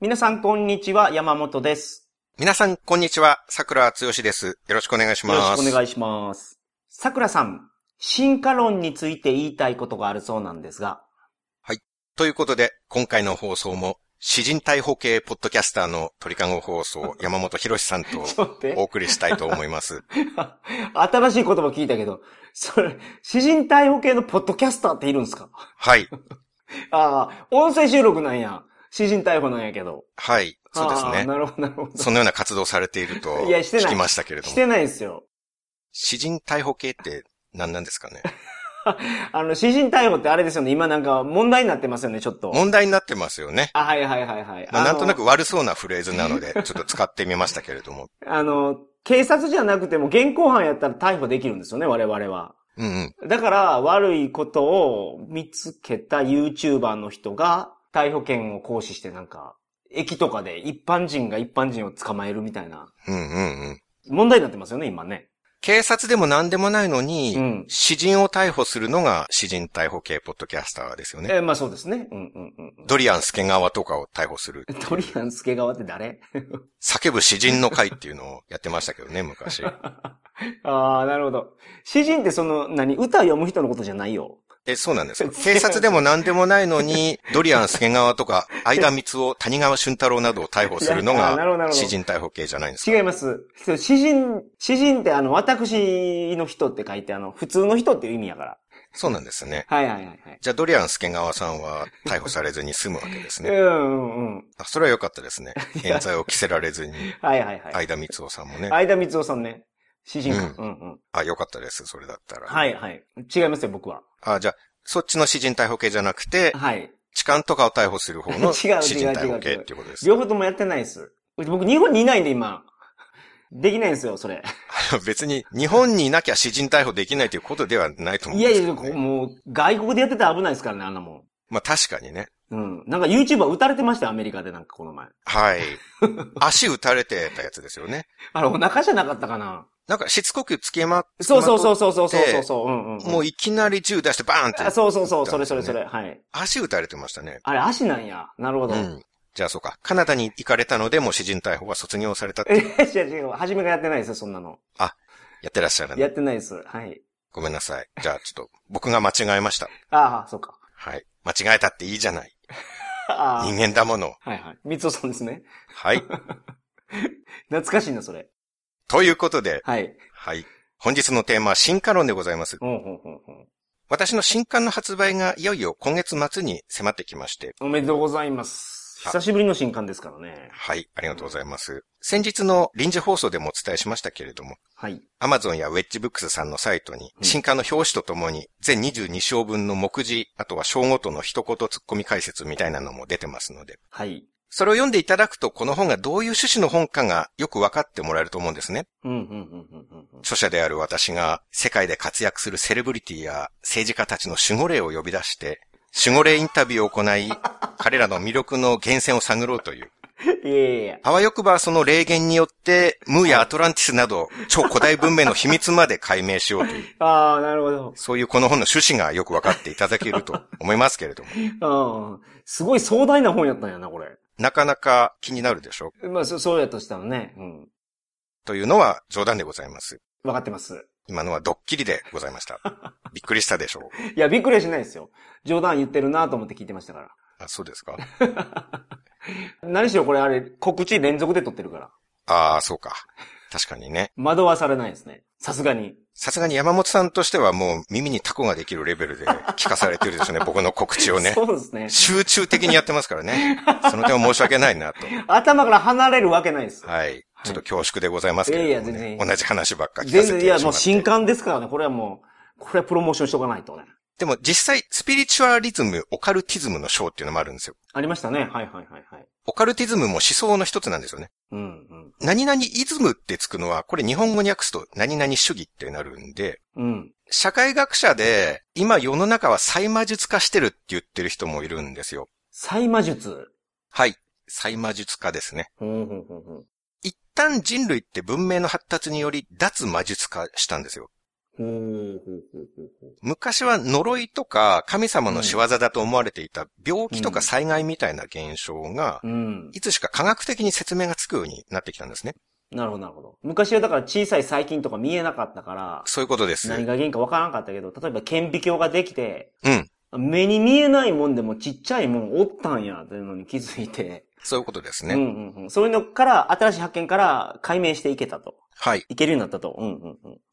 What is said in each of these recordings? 皆さんこんにちは、山本です。皆さんこんにちは、桜剛です。よろしくお願いします。よろしくお願いします。桜さん、進化論について言いたいことがあるそうなんですが。はい。ということで、今回の放送も、詩人逮捕系ポッドキャスターの鳥かご放送、山本博さんとお送りしたいと思います。新しい言葉聞いたけど、それ、詩人逮捕系のポッドキャスターっているんですか？はい。ああ、音声収録なんや。詩人逮捕なんやけど。はい。そうですね。なるほど、なるほど。そのような活動されていると聞きましたけれども。してないですよ。詩人逮捕系って何なんですかね？詩人逮捕ってあれですよね。今なんか問題になってますよね、ちょっと。問題になってますよね。あ、はいはいはいはい。まあ、なんとなく悪そうなフレーズなので、ちょっと使ってみましたけれども。警察じゃなくても現行犯やったら逮捕できるんですよね、我々は。うんうん。だから、悪いことを見つけた YouTuber の人が、逮捕権を行使してなんか、駅とかで一般人が一般人を捕まえるみたいな。うんうんうん。問題になってますよね、今ね。警察でも何でもないのに、うん、詩人を逮捕するのが詩人逮捕系ポッドキャスターですよね。まあそうですね。うんうんうん。ドリアンスケガワとかを逮捕する。ドリアンスケガワって誰？叫ぶ詩人の会っていうのをやってましたけどね、昔。ああ、なるほど。詩人って歌を読む人のことじゃないよ。そうなんですか。警察でも何でもないのに、ドリアン・スケガワとか、相田光雄、谷川俊太郎などを逮捕するのが、詩人逮捕系じゃないんですか？違います。詩人って私の人って書いて、普通の人っていう意味やから。そうなんですね。はいはいはい。じゃあ、ドリアン・スケガワさんは逮捕されずに済むわけですね。うんうん。あ、それは良かったですね。冤罪を着せられずに。はいはいはい。相田光雄さんもね。相田光雄さんね。詩人か。うん、うんうん。あ、よかったです。それだったら。はいはい。違いますよ、僕は。あ、じゃあ、そっちの詩人逮捕系じゃなくて、はい。痴漢とかを逮捕する方の詩人逮捕系っていうことです。両方ともやってないです。僕、日本にいないんで今。できないんですよ、それ。別に、日本にいなきゃ詩人逮捕できないということではないと思うんですけどね。いやいや、もう、外国でやってたら危ないですからね、あんなもん。まあ確かにね。うん。なんか YouTuber 撃たれてましたよ、アメリカでなんかこの前。はい。足撃たれてたやつですよね。お腹じゃなかったかな。なんかしつこくそうそうそうそうそうそうそう。うんうん。もういきなり銃出してバーンって。あ、そうそうそう。それ。はい。足撃たれてましたね。あれ足なんや。なるほど。うん。じゃあそうか。カナダに行かれたのでもう詩人逮捕は卒業されたって。違う。初めからやってないですよ、そんなの。あ、やってらっしゃるね。やってないです。はい。ごめんなさい。じゃあちょっと、僕が間違えました。ああ、そうか。はい。間違えたっていいじゃない。人間だもの。はいはい。三尾さんですね。はい。懐かしいな、それ。ということで、はい。はい。本日のテーマは進化論でございます。私の新刊の発売がいよいよ今月末に迫ってきまして。おめでとうございます。久しぶりの新刊ですからね。はい、ありがとうございます。先日の臨時放送でもお伝えしましたけれども、はい。Amazon や Wedgebooks さんのサイトに、新刊の表紙とともに、全22章分の目次、あとは章ごとの一言突っ込み解説みたいなのも出てますので、はい。それを読んでいただくと、この本がどういう趣旨の本かがよく分かってもらえると思うんですね。著者である私が世界で活躍するセレブリティや政治家たちの守護霊を呼び出して、守護霊インタビューを行い、彼らの魅力の源泉を探ろうという。あわよくばその霊言によって、ムーやアトランティスなど超古代文明の秘密まで解明しようという。ああ、なるほど。そういうこの本の趣旨がよく分かっていただけると思いますけれども。すごい壮大な本やったんやな、これ。なかなか気になるでしょう。まあ、そうやとしたらね。うん。というのは冗談でございます。わかってます。今のはドッキリでございました。びっくりしたでしょう。いや、びっくりはしないですよ。冗談言ってるなと思って聞いてましたから。あ、そうですか。何しろこれ告知連続で撮ってるから。ああ、そうか。確かにね。惑わされないですね。さすがに山本さんとしてはもう耳にタコができるレベルで聞かされてるでしょうね、僕の告知をね。そうですね。集中的にやってますからね。その点は申し訳ないなと。頭から離れるわけないです。はい。ちょっと恐縮でございますけれども、ね。いや、全然。同じ話ばっか聞かせてしまって。全然、いや、もう新刊ですからね。これはプロモーションしとかないとね。でも実際、スピリチュアリズム、オカルティズムの章っていうのもあるんですよ。ありましたね。はいはいはいはい。オカルティズムも思想の一つなんですよね。うんうん。何々イズムってつくのは、これ日本語に訳すと何々主義ってなるんで、うん。社会学者で、今世の中はサイ魔術化してるって言ってる人もいるんですよ。サイ魔術？はい。サイ魔術化ですね。一旦人類って文明の発達により脱魔術化したんですよ。昔は呪いとか神様の仕業だと思われていた病気とか災害みたいな現象が、いつしか科学的に説明がつくようになってきたんですね。なるほど、なるほど。昔はだから小さい細菌とか見えなかったから。そういうことです。何が原因かわからなかったけど、例えば顕微鏡ができて、目に見えないもんでもちっちゃいもんおったんや、というのに気づいて。そういうことですね。そういうのから、新しい発見から解明していけたと。はい。いけるようになったと。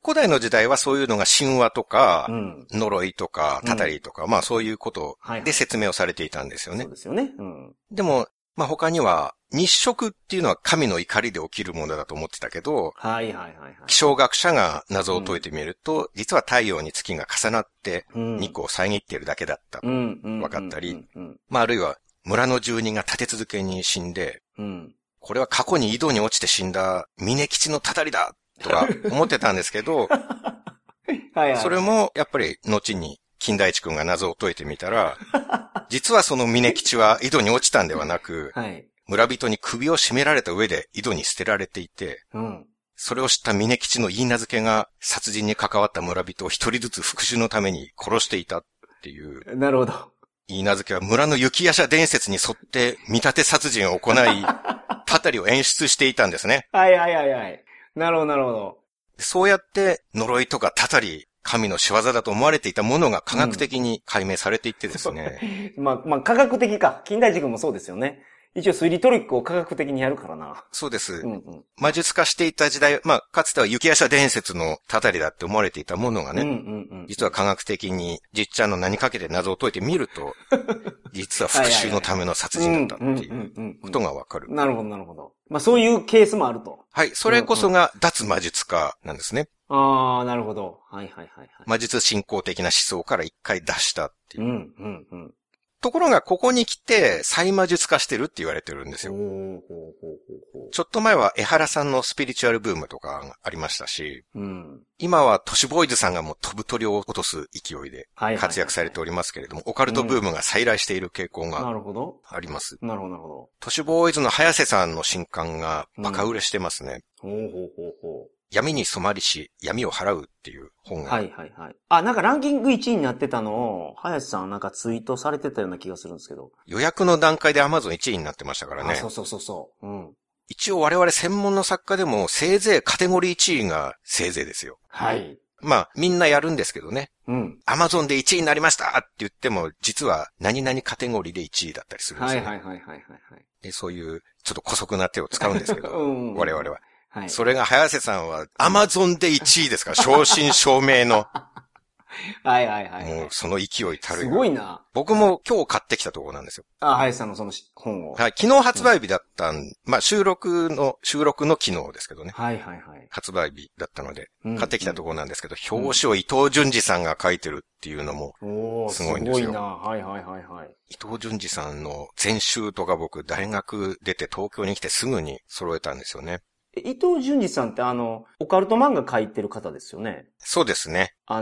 古代の時代はそういうのが神話とか、呪いとか、たたりとか、まあそういうことで説明をされていたんですよね。そうですよね。でも、まあ他には、日食っていうのは神の怒りで起きるものだと思ってたけど、気象学者が謎を解いてみると、実は太陽に月が重なって日光を遮っているだけだったと分かったり、まああるいは、村の住人が立て続けに死んで、これは過去に井戸に落ちて死んだ峰吉のたたりだとか思ってたんですけど、それもやっぱり後に金田一くんが謎を解いてみたら、実はその峰吉は井戸に落ちたんではなく、村人に首を絞められた上で井戸に捨てられていて、それを知った峰吉の言い名付けが殺人に関わった村人を一人ずつ復讐のために殺していたっていう。なるほど。言い名付けは村の雪夜叉伝説に沿って見立て殺人を行い、たたりを演出していたんですね。なるほど、なるほど。そうやって呪いとかたたり、神の仕業だと思われていたものが科学的に解明されていってですね。まあ科学的か。金田一君もそうですよね。一応推理トリックを科学的にやるからな。そうです。魔術化していた時代、まあ、かつては雪夜叉伝説のたたりだって思われていたものがね、実は科学的にじっちゃんの名にかけて謎を解いてみると、実は復讐のための殺人だったっていうことがわかる。なるほど、なるほど。まあ、そういうケースもあると。はい。それこそが脱魔術化なんですね。ああ、なるほど。魔術信仰的な思想から一回出したっていう。ところが、ここに来て、再魔術化してるって言われてるんですよ。ちょっと前は、江原さんのスピリチュアルブームとかがありましたし、今は、トシボーイズさんがもう飛ぶ鳥を落とす勢いで活躍されておりますけれども、オカルトブームが再来している傾向があります。なるほど、なるほど。トシボーイズの早瀬さんの新刊がバカ売れしてますね。闇に染まりし、闇を払うっていう本が。あ、なんかランキング1位になってたのを、林さんなんかツイートされてたような気がするんですけど。予約の段階で Amazon 1位になってましたからね。あ、そう。一応我々専門の作家でも、せいぜいカテゴリー1位がせいぜいですよ。まあ、みんなやるんですけどね。Amazon で1位になりましたって言っても、実は何々カテゴリーで1位だったりするんですよね。で、そういう、ちょっと姑息な手を使うんですけど、我々は。それが早瀬さんはアマゾンで1位ですから、正真正銘の。もうその勢いたる。すごいな。僕も今日買ってきたところなんですよ。あ、早瀬さんのその本を。昨日発売日だったまあ収録の昨日ですけどね。発売日だったので、買ってきたところなんですけど、表紙を伊藤潤二さんが書いてるっていうのも、すごいんですよ。すごいな。伊藤潤二さんの全集とか僕、大学出て東京に来てすぐに揃えたんですよね。伊藤潤二さんってオカルト漫画描いてる方ですよね。そうですね。渦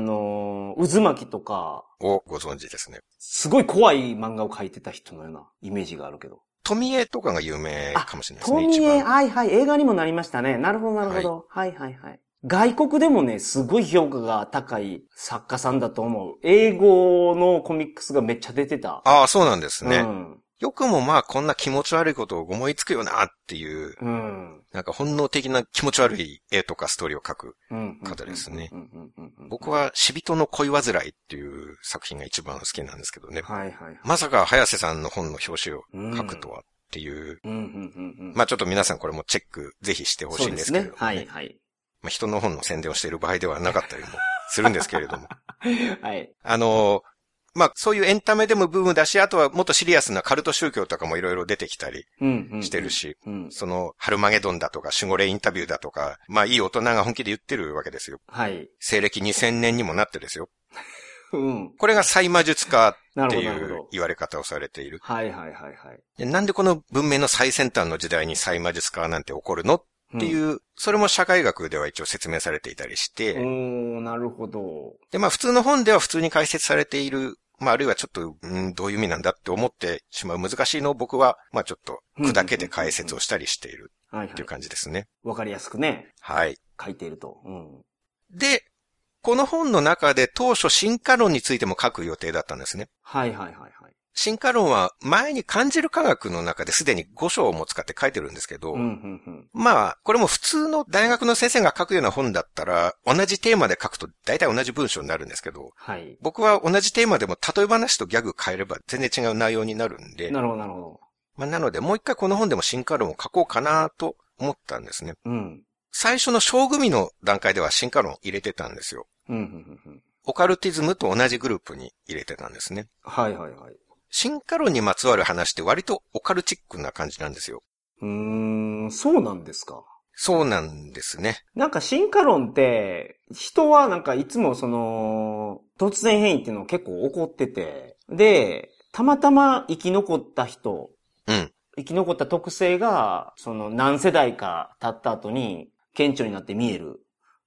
巻きとか。をご存知ですね。すごい怖い漫画を描いてた人のようなイメージがあるけど。富江とかが有名かもしれないですね。富江、映画にもなりましたね。なるほど、なるほど。外国でもね、すごい評価が高い作家さんだと思う。英語のコミックスがめっちゃ出てた。ああ、そうなんですね。よくもまあこんな気持ち悪いことを思いつくよなっていう、なんか本能的な気持ち悪い絵とかストーリーを描く方ですね。僕は死人の恋煩いっていう作品が一番好きなんですけどね。まさか早瀬さんの本の表紙を描くとはっていう。まあちょっと皆さんこれもチェックぜひしてほしいんですけれどもね。まあ人の本の宣伝をしている場合ではなかったりもするんですけれども。まあそういうエンタメでもブームだし、あとはもっとシリアスなカルト宗教とかもいろいろ出てきたりしてるし、そのハルマゲドンだとか守護霊インタビューだとか、まあいい大人が本気で言ってるわけですよ。西暦2000年にもなってですよ。これが再魔術化っていう言われ方をされている。なんでこの文明の最先端の時代に再魔術化なんて起こるのっていう、それも社会学では一応説明されていたりして。なるほど。で、まあ普通の本では普通に解説されている。まあ、あるいはちょっと、どういう意味なんだって思ってしまう難しいのを僕は、まあちょっと砕けて解説をしたりしているっていう感じですね。わかりやすくね。書いていると。で、この本の中で当初進化論についても書く予定だったんですね。はいはいはいはい。進化論は前に感じる科学の中ですでに5章も使って書いてるんですけど、うんうんうん、まあこれも普通の大学の先生が書くような本だったら同じテーマで書くと大体同じ文章になるんですけど、はい、僕は同じテーマでも例え話とギャグ変えれば全然違う内容になるんで、なるほどなるほど。まあなのでもう一回この本でも進化論を書こうかなと思ったんですね。うん、最初の小組の段階では進化論入れてたんですよ、うんうんうん。オカルティズムと同じグループに入れてたんですね。はいはいはい。進化論にまつわる話って割とオカルチックな感じなんですよ。そうなんですか。そうなんですね。なんか進化論って、人はなんかいつもその、突然変異っていうの結構起こってて、で、たまたま生き残った人、うん、生き残った特性が、その何世代か経った後に顕著になって見える、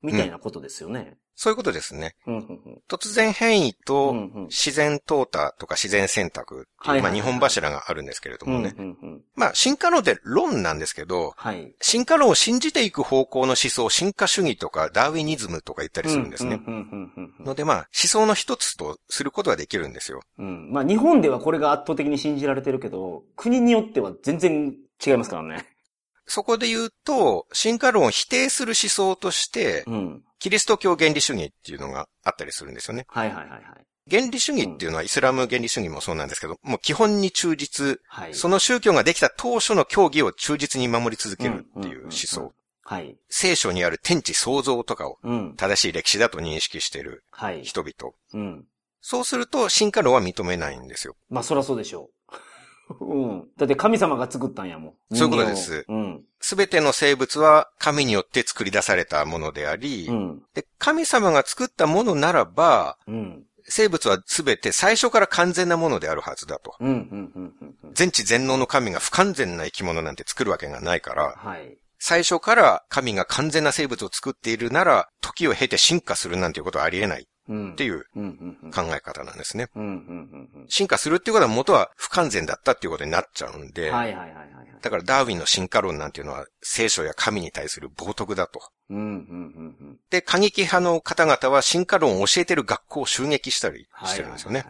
みたいなことですよね。うんそういうことですね。うんうんうん、突然変異と自然淘汰とか自然選択っていう、まあ日本柱があるんですけれどもね。うんうんうん、まあ進化論って論なんですけど、はい、進化論を信じていく方向の思想、進化主義とかダーウィニズムとか言ったりするんですね。のでまあ思想の一つとすることはできるんですよ。うん、まあ日本ではこれが圧倒的に信じられてるけど、国によっては全然違いますからね。そこで言うと、進化論を否定する思想として、うんキリスト教原理主義っていうのがあったりするんですよね。はいはいはいはい。原理主義っていうのはイスラム原理主義もそうなんですけど、もう基本に忠実、はい、その宗教ができた当初の教義を忠実に守り続けるっていう思想。うんうんうん、はい。聖書にある天地創造とかを正しい歴史だと認識している人々、はいうん。そうすると進化論は認めないんですよ。まあそりゃそうでしょう。うん、だって神様が作ったんやもん。そういうことです。すべての生物は神によって作り出されたものであり、うん、で神様が作ったものならば、うん、生物はすべて最初から完全なものであるはずだと、うんうんうんうん。全知全能の神が不完全な生き物なんて作るわけがないから、はい、最初から神が完全な生物を作っているなら、時を経て進化するなんていうことはありえない。っていう考え方なんですね。進化するっていうことは元は不完全だったっていうことになっちゃうんで、はいはいはいはい、だからダーウィンの進化論なんていうのは聖書や神に対する冒涜だと、うんうんうんうん、で過激派の方々は進化論を教えてる学校を襲撃したりしてるんですよね。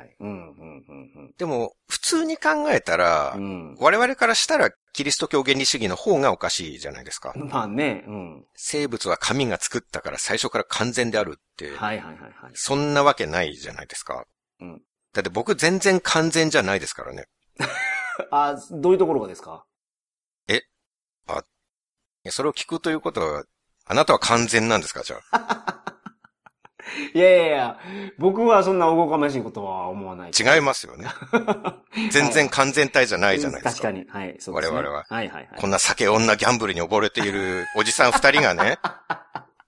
でも普通に考えたら、うん、我々からしたらキリスト教原理主義の方がおかしいじゃないですか。まあね、うん、生物は神が作ったから最初から完全であるって、はいはいはいはい、そんなわけないじゃないですか、うん、だって僕全然完全じゃないですからね。あ、どういうところがですか？あ、それを聞くということは、あなたは完全なんですか、じゃあ。いやいやいや、僕はそんなおこがましいことは思わない。違いますよね。全然完全体じゃないじゃないですか。はい、確かに。はい、そうですね。我々は。はいはいはい。こんな酒女ギャンブルに溺れているおじさん二人がね、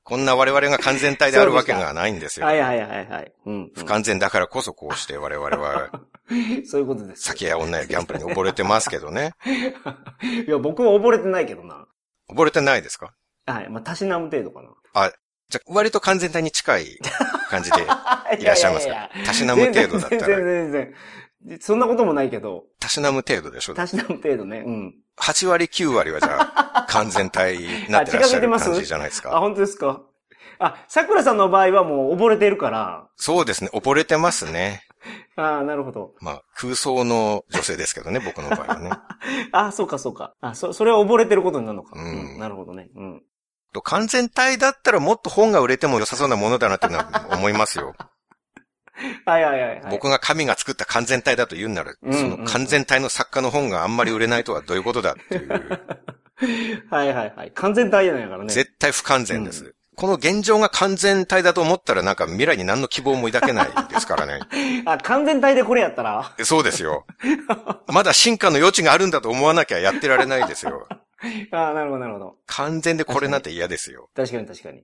こんな我々が完全体であるわけがないんですよ。はいはいはいはい。うんうん、不完全だからこそこうして我々は、そういうことです。酒や女やギャンブルに溺れてますけどね。いや、僕は溺れてないけどな。溺れてないですか？はい。まあ、たしなむ程度かな。あ、じゃあ割と完全体に近い感じでいらっしゃいますか？いやいやいや、たしなむ程度だったら。全然。そんなこともないけど。たしなむ程度でしょ？たしなむ程度ね。うん。8割、9割はじゃあ、完全体になってらっしゃる感じじゃないですか。あ、本当ですか。あ、桜さんの場合はもう溺れてるから。そうですね。溺れてますね。ああ、なるほど。まあ、空想の女性ですけどね、僕の場合はね。あ、そうかそうか。あ、それは溺れてることになるのか。うん。うん、なるほどね。うん。完全体だったらもっと本が売れても良さそうなものだなっていうのは思いますよ。はいはいはいはい。僕が神が作った完全体だと言うなら、うんうんうん、その完全体の作家の本があんまり売れないとはどういうことだっていう。はいはいはい。完全体じゃないからね。絶対不完全です。うん、この現状が完全体だと思ったらなんか未来に何の希望も抱けないですからね。あ、完全体でこれやったら。そうですよ。まだ進化の余地があるんだと思わなきゃやってられないですよ。あ、なるほどなるほど。完全でこれなんて嫌ですよ。確かに確かに。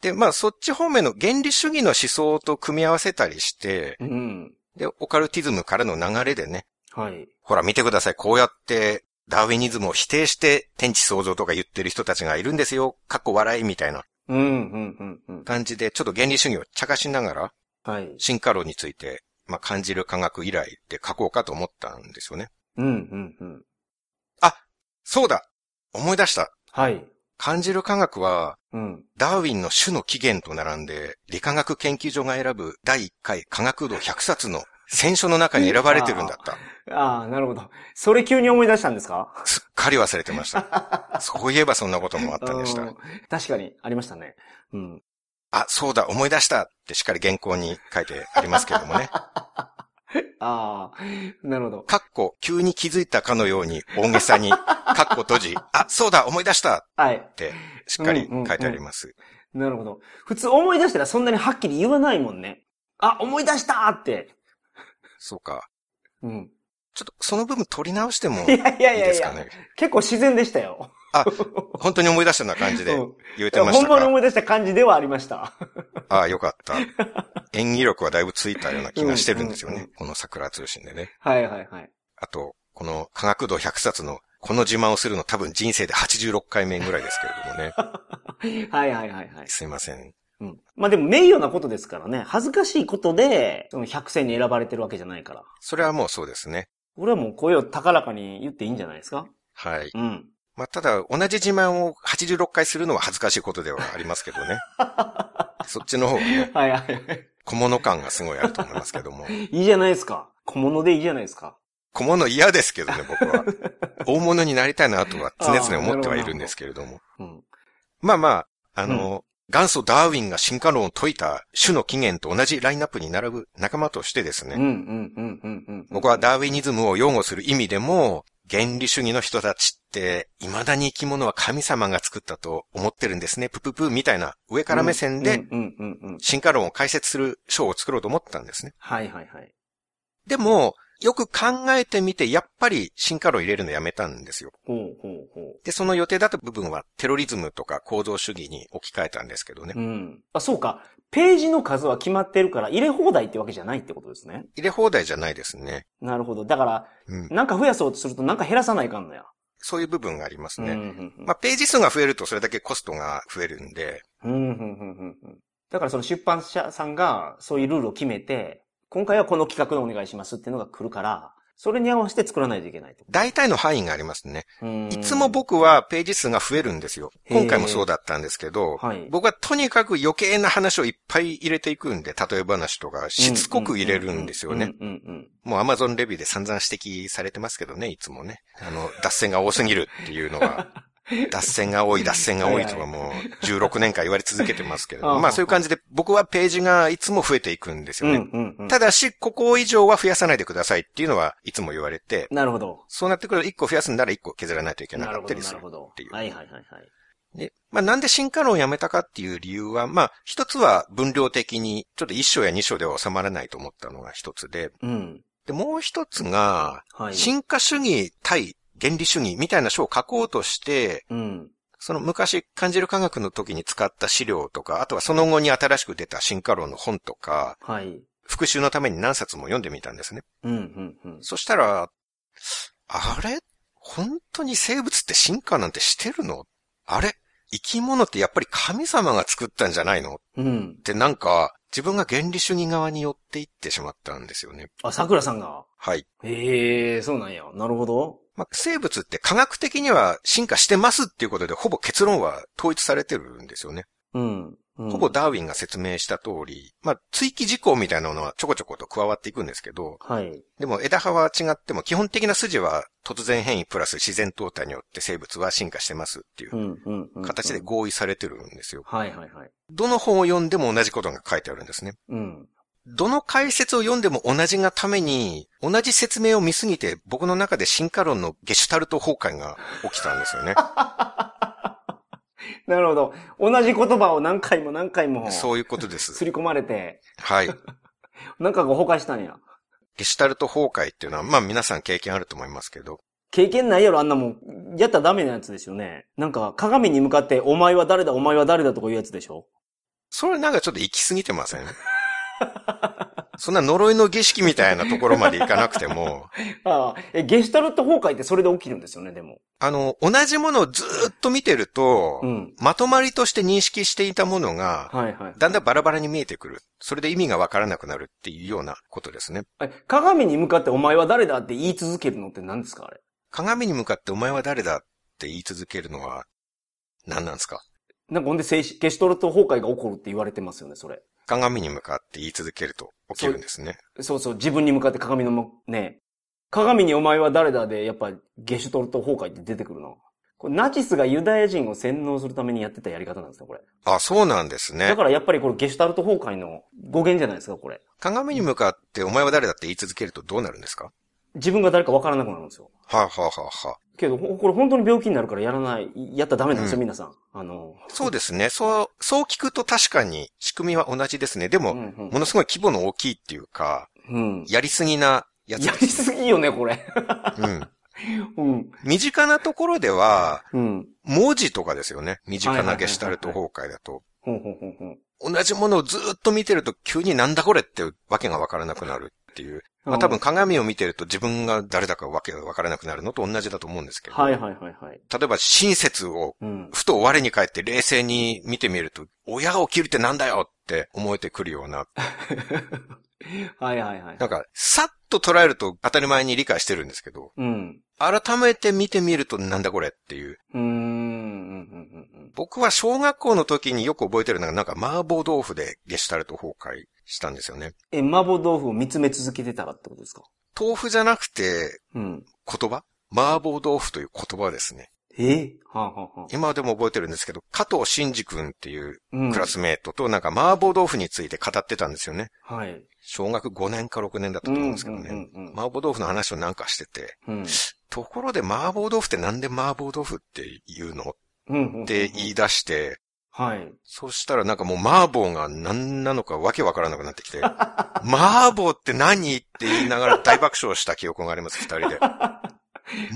で、まあそっち方面の原理主義の思想と組み合わせたりして、うん、でオカルティズムからの流れでね。はい。ほら見てください。こうやってダーウィニズムを否定して天地創造とか言ってる人たちがいるんですよ。かっこ笑いみたいな。うんうんうんうん、感じで、ちょっと原理主義を茶化しながら、はい、進化論について、まあ、感じる科学以来で書こうかと思ったんですよね。うんうんうん。あ、そうだ、思い出した。はい。感じる科学は、うん、ダーウィンの種の起源と並んで理化学研究所が選ぶ第1回科学度100冊の選書の中に選ばれてるんだった。ああ、なるほど。それ急に思い出したんですか？すっかり忘れてました。そういえばそんなこともあったんでした。確かにありましたね。うん。あ、そうだ、思い出したってしっかり原稿に書いてありますけれどもね。ああ、なるほど。かっこ、急に気づいたかのように大げさに、かっこ閉じ、あ、そうだ、思い出したってしっかり書いてあります、はいうんうんうん。なるほど。普通思い出したらそんなにはっきり言わないもんね。あ、思い出したって。そうか。うん。ちょっとその部分取り直してもいいですかね。いや結構自然でしたよ。あ、本当に思い出したような感じで言えてましたか。本当に思い出した感じではありました。ああ、よかった。演技力はだいぶついたような気がしてるんですよね。うんうんうん、この桜通信でね。はいはいはい。あと、この科学度100冊のこの自慢をするの多分人生で86回目ぐらいですけれどもね。はい。すいません。うん、まあでも名誉なことですからね。恥ずかしいことで100選に選ばれてるわけじゃないから。それはもうそうですね。俺はもう声を高らかに言っていいんじゃないですか？はい。うん。まあただ同じ自慢を86回するのは恥ずかしいことではありますけどね。そっちの方がね。はい。小物感がすごいあると思いますけども。いいじゃないですか。小物でいいじゃないですか。小物嫌ですけどね、僕は。大物になりたいなとは常々思ってはいるんですけれども。うん、まあ、うん元祖ダーウィンが進化論を解いた種の起源と同じラインナップに並ぶ仲間としてですね。僕はダーウィニズムを擁護する意味でも、原理主義の人たちって、未だに生き物は神様が作ったと思ってるんですね。プププみたいな上から目線で、進化論を解説する章を作ろうと思ったんですね。はい。でも、よく考えてみて、やっぱり進化論入れるのやめたんですよ。で、その予定だった部分はテロリズムとか構造主義に置き換えたんですけどね。うん。あ、そうか。ページの数は決まってるから入れ放題ってわけじゃないってことですね。入れ放題じゃないですね。なるほど。だから、なんか増やそうとするとなんか減らさないかんのや。そういう部分がありますね。まあ、ページ数が増えるとそれだけコストが増えるんで。だからその出版社さんがそういうルールを決めて、今回はこの企画でお願いしますっていうのが来るから、それに合わせて作らないといけないと。大体の範囲がありますね。いつも僕はページ数が増えるんですよ。今回もそうだったんですけど、はい、僕はとにかく余計な話をいっぱい入れていくんで、例え話とかしつこく入れるんですよね。もう Amazon レビューで散々指摘されてますけどね、いつもね。脱線が多すぎるっていうのは。脱線が多いとはもう16年間言われ続けてますけれども、まあそういう感じで僕はページがいつも増えていくんですよね。ただし、ここ以上は増やさないでくださいっていうのはいつも言われて、なるほど。そうなってくると1個増やすんなら1個削らないといけなかったりするっていう。はい。で、まあなんで進化論をやめたかっていう理由は、まあ一つは分量的にちょっと1章や2章では収まらないと思ったのが一つで、でもう一つが、進化主義対原理主義みたいな書を書こうとして、その昔感じる科学の時に使った資料とか、あとはその後に新しく出た進化論の本とか、復習のために何冊も読んでみたんですね。そしたら、あれ？本当に生物って進化なんてしてるの？あれ？生き物ってやっぱり神様が作ったんじゃないの？ってなんか、自分が原理主義側に寄っていってしまったんですよね。あ、桜さんが？はい。へえ、そうなんや。なるほど。まあ、生物って科学的には進化してますっていうことでほぼ結論は統一されてるんですよね。ほぼダーウィンが説明した通り、まあ、追記事項みたいなのはちょこちょこと加わっていくんですけど、でも枝葉は違っても基本的な筋は突然変異プラス自然淘汰によって生物は進化してますっていう形で合意されてるんですよ。どの本を読んでも同じことが書いてあるんですね。どの解説を読んでも同じがために、同じ説明を見すぎて、僕の中で進化論のゲシュタルト崩壊が起きたんですよね。なるほど。同じ言葉を何回も。そういうことです。すり込まれて。はい。なんか崩壊したんや。ゲシュタルト崩壊っていうのは、まあ皆さん経験あると思いますけど。経験ないやろ、あんなもん。やったらダメなやつですよね。なんか鏡に向かって、お前は誰だとか言うやつでしょ？それなんかちょっと行き過ぎてません？そんな呪いの儀式みたいなところまでいかなくても。ゲシュタルト崩壊ってそれで起きるんですよね、でも。同じものをずっと見てると、まとまりとして認識していたものが、だんだんバラバラに見えてくる。それで意味がわからなくなるっていうようなことですね。鏡に向かってお前は誰だって言い続けるのって何ですか、あれ。鏡に向かってお前は誰だって言い続けるのは、何なんですか？なんかほんで消し取ると崩壊が起こるって言われてますよね、それ。鏡に向かって言い続けると起きるんですね。そうそう、自分に向かって鏡のね、鏡にお前は誰だで、やっぱゲシュトルト崩壊って出てくるな。これナチスがユダヤ人を洗脳するためにやってたやり方なんですよ、これ。あ、そうなんですね。だからやっぱりこれゲシュタルト崩壊の語源じゃないですか、これ。鏡に向かってお前は誰だって言い続けるとどうなるんですか？自分が誰か分からなくなるんですよ。はあ、はあははあ、けど、これ本当に病気になるからやらない、やったらダメなんですよ、皆さん。そうですね。そう聞くと確かに仕組みは同じですね。でも、ものすごい規模の大きいっていうか、やりすぎなやつ。やりすぎよね、これ。うん。身近なところでは、文字とかですよね。身近なゲシュタルト崩壊だと。同じものをずっと見てると急になんだこれってわけがわからなくなるっていう。まあ、多分鏡を見てると自分が誰だかわけがわからなくなるのと同じだと思うんですけど。はいはいはいはい。例えば親切を、ふと我に返って冷静に見てみると、親を切るってなんだよって思えてくるような。はいはいはい。なんか、さっと捉えると当たり前に理解してるんですけど、改めて見てみるとなんだこれっていう。僕は小学校の時によく覚えてるのが、なんか麻婆豆腐でゲシュタルト崩壊したんですよね。麻婆豆腐を見つめ続けてたらってことですか？豆腐じゃなくて、言葉？麻婆豆腐という言葉ですね。はあはあ、今でも覚えてるんですけど、加藤慎二君っていうクラスメイトとなんか麻婆豆腐について語ってたんですよね。はい。小学5年か6年だったと思うんですけどね。麻婆豆腐の話をなんかしてて、ところで麻婆豆腐ってなんで麻婆豆腐って言うの？って言い出して、はい。そしたらなんかもう麻婆が何なのかわけわからなくなってきて、麻婆って何？って言いながら大爆笑した記憶があります、二人で。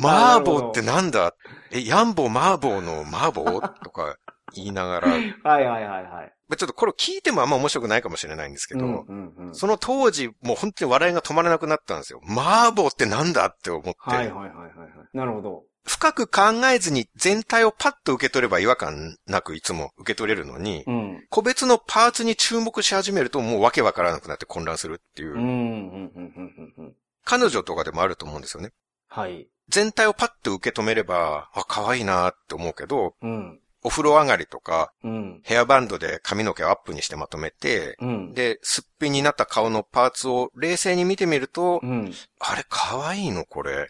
麻婆ってなんだ？ヤンボ麻婆の麻婆とか言いながら。はいはいはいはい。ちょっとこれを聞いてもあんま面白くないかもしれないんですけど、その当時もう本当に笑いが止まらなくなったんですよ。麻婆ってなんだって思って。はいはいはいはい。なるほど。深く考えずに全体をパッと受け取れば違和感なくいつも受け取れるのに、個別のパーツに注目し始めるともうわけわからなくなって混乱するっていう。彼女とかでもあると思うんですよね。はい。全体をパッと受け止めれば、あ、可愛いなって思うけど、お風呂上がりとか、ヘアバンドで髪の毛をアップにしてまとめて、で、すっぴんになった顔のパーツを冷静に見てみると、あれ可愛いのこれ。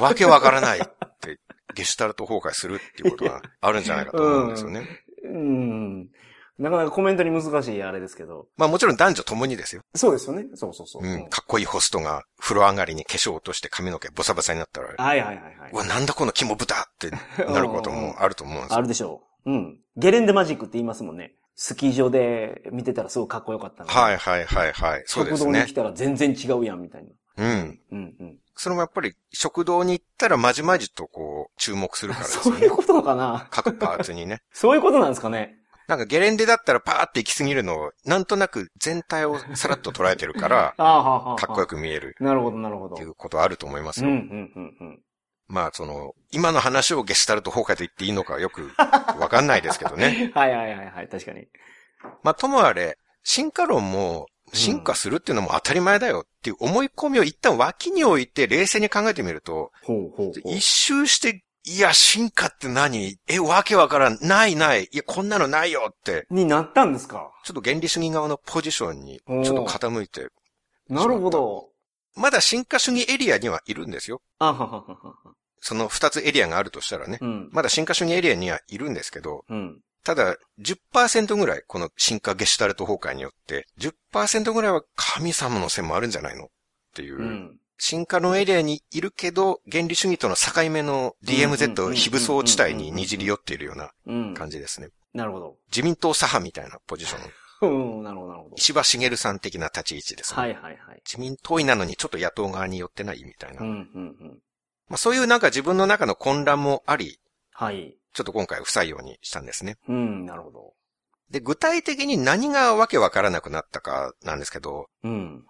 わけわからないって、ゲシュタルト崩壊するっていうことがあるんじゃないかと思うんですよね。なかなかコメントに難しいあれですけど。まあもちろん男女ともにですよ。そうですよね。そうそうそう。かっこいいホストが風呂上がりに化粧を落として髪の毛ボサボサになったら。はいはいはいはい。うわ、なんだこの肝豚ってなることもあると思うんですよ。あるでしょう。ゲレンデマジックって言いますもんね。スキー場で見てたらすごくかっこよかったの。はいはいはいはい。そうですね。食堂に来たら全然違うやんみたいな。それもやっぱり食堂に行ったらまじまじとこう注目するからですね。そういうことかな。各パーツにね。そういうことなんですかね。なんかゲレンデだったらパーって行き過ぎるのを、なんとなく全体をさらっと捉えてるから、かっこよく見える。なるほど、なるほど。っていうことあると思いますよ。まあ、今の話をゲシュタルト崩壊と言っていいのかよくわかんないですけどね。はいはいはいはい、確かに。まあ、ともあれ、進化論も進化するっていうのも当たり前だよっていう思い込みを一旦脇に置いて冷静に考えてみると、一周して、いや、進化って何？わけわからん。ない。いや、こんなのないよって。になったんですか？ちょっと原理主義側のポジションに、ちょっと傾いて。なるほど。まだ進化主義エリアにはいるんですよ。あははは。その二つエリアがあるとしたらね。まだ進化主義エリアにはいるんですけど、ただ、10% ぐらい、この進化ゲシュタルト崩壊によって、10% ぐらいは神様の線もあるんじゃないのっていう。進化のエリアにいるけど、原理主義との境目の DMZ 非武装地帯ににじり寄っているような感じですね。なるほど。自民党左派みたいなポジション。なるほど、なるほど。石破茂さん的な立ち位置ですね。はいはいはい。自民党員なのにちょっと野党側に寄ってないみたいな。まあそういうなんか自分の中の混乱もあり、はい。ちょっと今回不採用にしたんですね。なるほど。で、具体的に何がわけわからなくなったかなんですけど、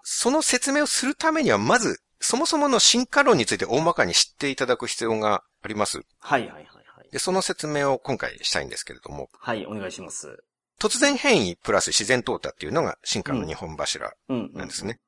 その説明をするためにはまず、そもそもの進化論について大まかに知っていただく必要があります。はいはいはいはい。で、その説明を今回したいんですけれども。はい、お願いします。突然変異プラス自然淘汰っていうのが進化の2本柱なんですね。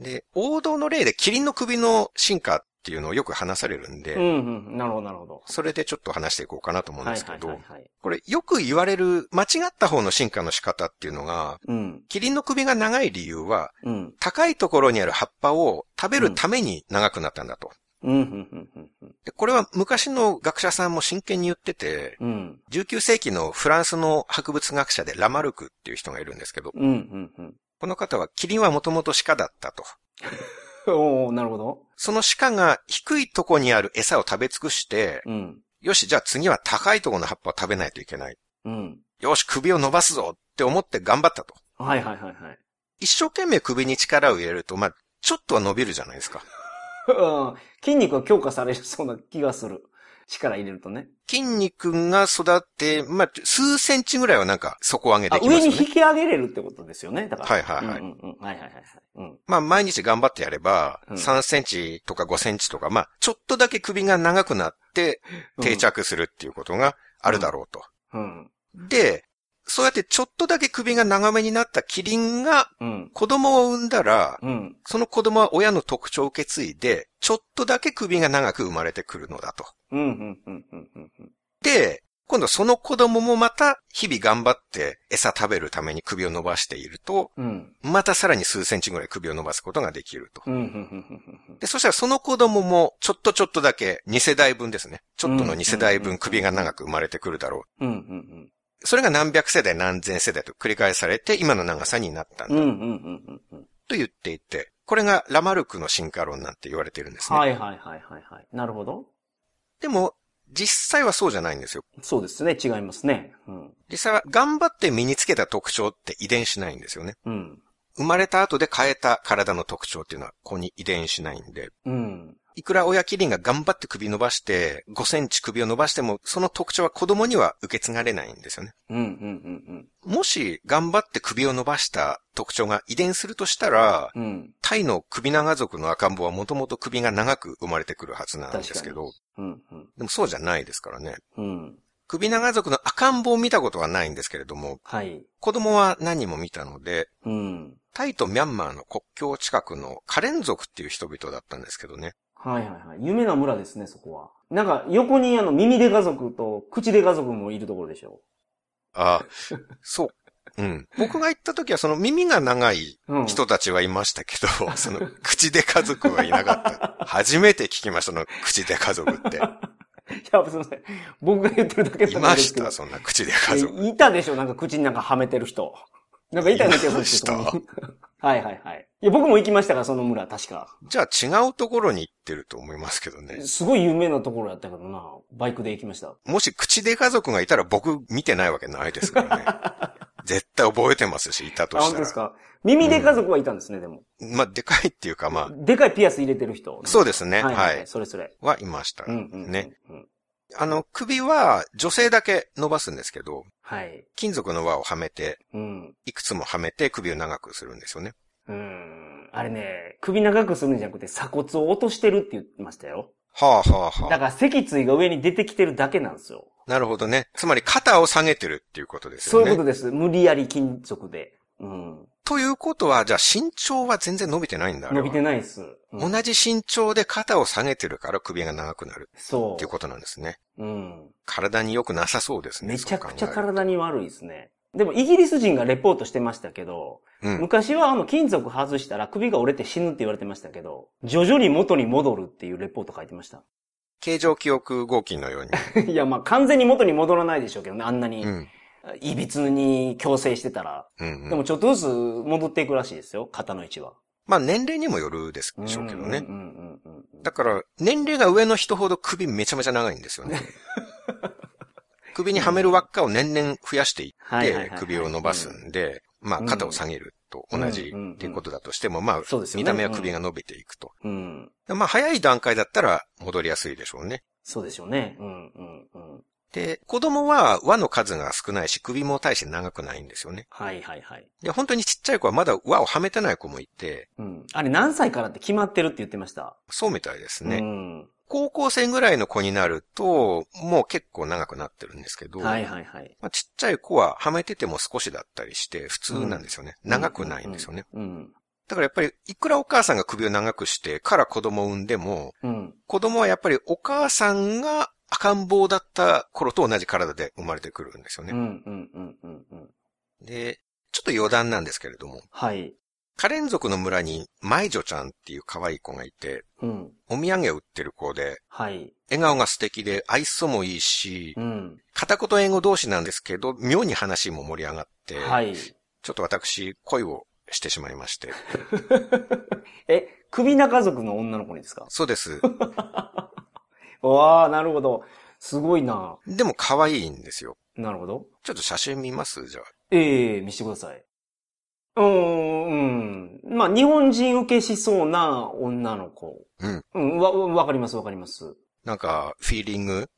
で、王道の例でキリンの首の進化っっていうのをよく話されるんで。うんうん。なるほど、なるほど。それでちょっと話していこうかなと思うんですけど、はいはいはいはい、これよく言われる間違った方の進化の仕方っていうのが、うん、キリンの首が長い理由は、うん、高いところにある葉っぱを食べるために長くなったんだと。でこれは昔の学者さんも真剣に言ってて、うん、19世紀のフランスの博物学者でラマルクっていう人がいるんですけど、うんうんうん、この方はキリンはもともと鹿だったと。おー、なるほど。その鹿が低いとこにある餌を食べ尽くして、うん、よし、じゃあ次は高いとこの葉っぱを食べないといけない。うん、よし、首を伸ばすぞって思って頑張ったと。はいはいはいはい。一生懸命首に力を入れると、まあ、ちょっとは伸びるじゃないですか。筋肉は強化されそうな気がする。力入れるとね。筋肉が育って、まあ、数センチぐらいはなんか底上げできますよね。上に引き上げれるってことですよね。だから。はいはいはい。うんうん、はいはいはい、うん。まあ、毎日頑張ってやれば、3センチとか5センチとか、まあ、ちょっとだけ首が長くなって定着するっていうことがあるだろうと。うんうんうん、で、そうやってちょっとだけ首が長めになったキリンが子供を産んだら、うん、その子供は親の特徴を受け継いでちょっとだけ首が長く生まれてくるのだと、うんうんうんうんうん、で今度その子供もまた日々頑張って餌食べるために首を伸ばしていると、うん、またさらに数センチぐらい首を伸ばすことができると、うんうんうんうん、でそしたらその子供もちょっとだけ2世代分ですね、ちょっとの2世代分首が長く生まれてくるだろう、うんうんうん、それが何百世代何千世代と繰り返されて今の長さになったんだ、うんうんうんうん、と言っていて、これがラマルクの進化論なんて言われてるんですね。はいはいはいはいはい。なるほど。でも実際はそうじゃないんですよ。そうですね、違いますね、うん。実際は頑張って身につけた特徴って遺伝しないんですよね。うん、生まれた後で変えた体の特徴っていうのは子に遺伝しないんで。うん、いくら親キリンが頑張って首伸ばして、5センチ首を伸ばしても、その特徴は子供には受け継がれないんですよね。うんうんうん、もし、頑張って首を伸ばした特徴が遺伝するとしたら、うん、タイの首長族の赤ん坊はもともと首が長く生まれてくるはずなんですけど、うんうん、でもそうじゃないですからね。うん、首長族の赤ん坊を見たことはないんですけれども、はい、子供は何人も見たので、うん、タイとミャンマーの国境近くのカレン族っていう人々だったんですけどね。はいはいはい。夢の村ですね、そこは。なんか、横に耳で家族と口で家族もいるところでしょ。あ、そう。うん。僕が行った時は、その耳が長い人たちはいましたけど、うん、その口で家族はいなかった。初めて聞きました、その口で家族って。いや、すいません。僕が言ってるだけだったんですけど。いました、そんな口で家族。いたでしょ、なんか口になんかはめてる人。なんかいたんだけど。いました。はいはいはい。いや、僕も行きましたから、その村、確か。じゃあ違うところに行ってると思いますけどね。すごい有名なところだったけどな。バイクで行きました。もし口で家族がいたら僕見てないわけないですからね。絶対覚えてますし、いたとしたら。あ、本当ですか。耳で家族はいたんですね、うん、でも。まあ、でかいっていうかまあ。でかいピアス入れてる人。そうですね。はい、はいはい。それ。はいました。うんうんうんうん、ね。首は女性だけ伸ばすんですけど、はい、金属の輪をはめて、うん、いくつもはめて首を長くするんですよね。あれね、首長くするんじゃなくて鎖骨を落としてるって言ってましたよ。はあはあはあ。だから脊椎が上に出てきてるだけなんですよ。なるほどね。つまり肩を下げてるっていうことですよね。そういうことです。無理やり金属で。うん。ということは、じゃあ身長は全然伸びてないんだ。伸びてないです、うん。同じ身長で肩を下げてるから首が長くなる。そう。っていうことなんですね。うん。体に良くなさそうですね。めちゃくちゃ体に悪いですね。でもイギリス人がレポートしてましたけど、うん、昔は金属外したら首が折れて死ぬって言われてましたけど、徐々に元に戻るっていうレポート書いてました。形状記憶合金のように。いや、まあ完全に元に戻らないでしょうけどね、あんなに。うん、いびつに矯正してたら、うんうん、でもちょっとずつ戻っていくらしいですよ、肩の位置は。まあ年齢にもよるでしょうけどね。だから年齢が上の人ほど首めちゃめちゃ長いんですよね。首にはめる輪っかを年々増やしていって首を伸ばすんで、まあ肩を下げると同じっていうことだとしても、まあ見た目は首が伸びていくと。うんうん、まあ早い段階だったら戻りやすいでしょうね。そうでしょうね。うんうんうん。で、子供は輪の数が少ないし、首も大して長くないんですよね。はいはいはい。で、本当にちっちゃい子はまだ輪をはめてない子もいて。うん。あれ何歳からって決まってるって言ってました。そうみたいですね。うん。高校生ぐらいの子になると、もう結構長くなってるんですけど。はいはいはい。まあ、ちっちゃい子ははめてても少しだったりして、普通なんですよね。うん、長くないんですよね。うん。うんうん、だからやっぱりいくらお母さんが首を長くしてから子供を産んでも、うん、子供はやっぱりお母さんが赤ん坊だった頃と同じ体で生まれてくるんですよね。うんうんうんうんうん、で、ちょっと余談なんですけれども、はい、カレン族の村に舞女ちゃんっていう可愛い子がいて、うん、お土産を売ってる子で、はい、笑顔が素敵で愛想もいいし、うん、片言英語同士なんですけど妙に話も盛り上がって、はい、ちょっと私恋をしてしまいまして。え、首長族の女の子にですか？そうです。わあ、なるほど。すごいな。でも可愛いんですよ。なるほど。ちょっと写真見ます？じゃあ。ええー、見してください。まあ、日本人受けしそうな女の子。うん。うん、わかります、わかります。なんか、フィーリング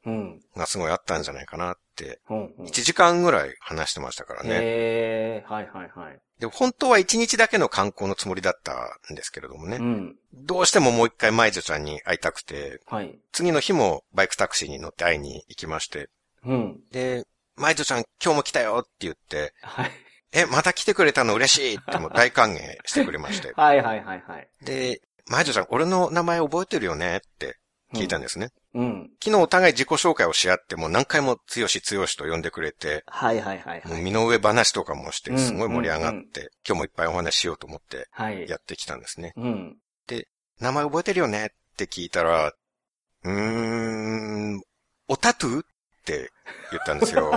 がすごいあったんじゃないかなって、うん、1時間ぐらい話してましたからね。へー、はいはいはい。で、本当は1日だけの観光のつもりだったんですけれどもね。うん、どうしてももう一回舞女ちゃんに会いたくて、はい、次の日もバイクタクシーに乗って会いに行きまして、うん、で、舞女ちゃん今日も来たよって言って、はい、え、また来てくれたの嬉しいってもう大歓迎してくれまして。はいはいはいはい。で、舞女ちゃん俺の名前覚えてるよねって。聞いたんですね、うんうん。昨日お互い自己紹介をし合って、もう何回もつよしつよしと呼んでくれて、はいはいはい、はい。もう身の上話とかもして、すごい盛り上がって、うんうんうん、今日もいっぱいお話ししようと思って、やってきたんですね、はいうん。で、名前覚えてるよねって聞いたら、おタトゥーって言ったんですよ。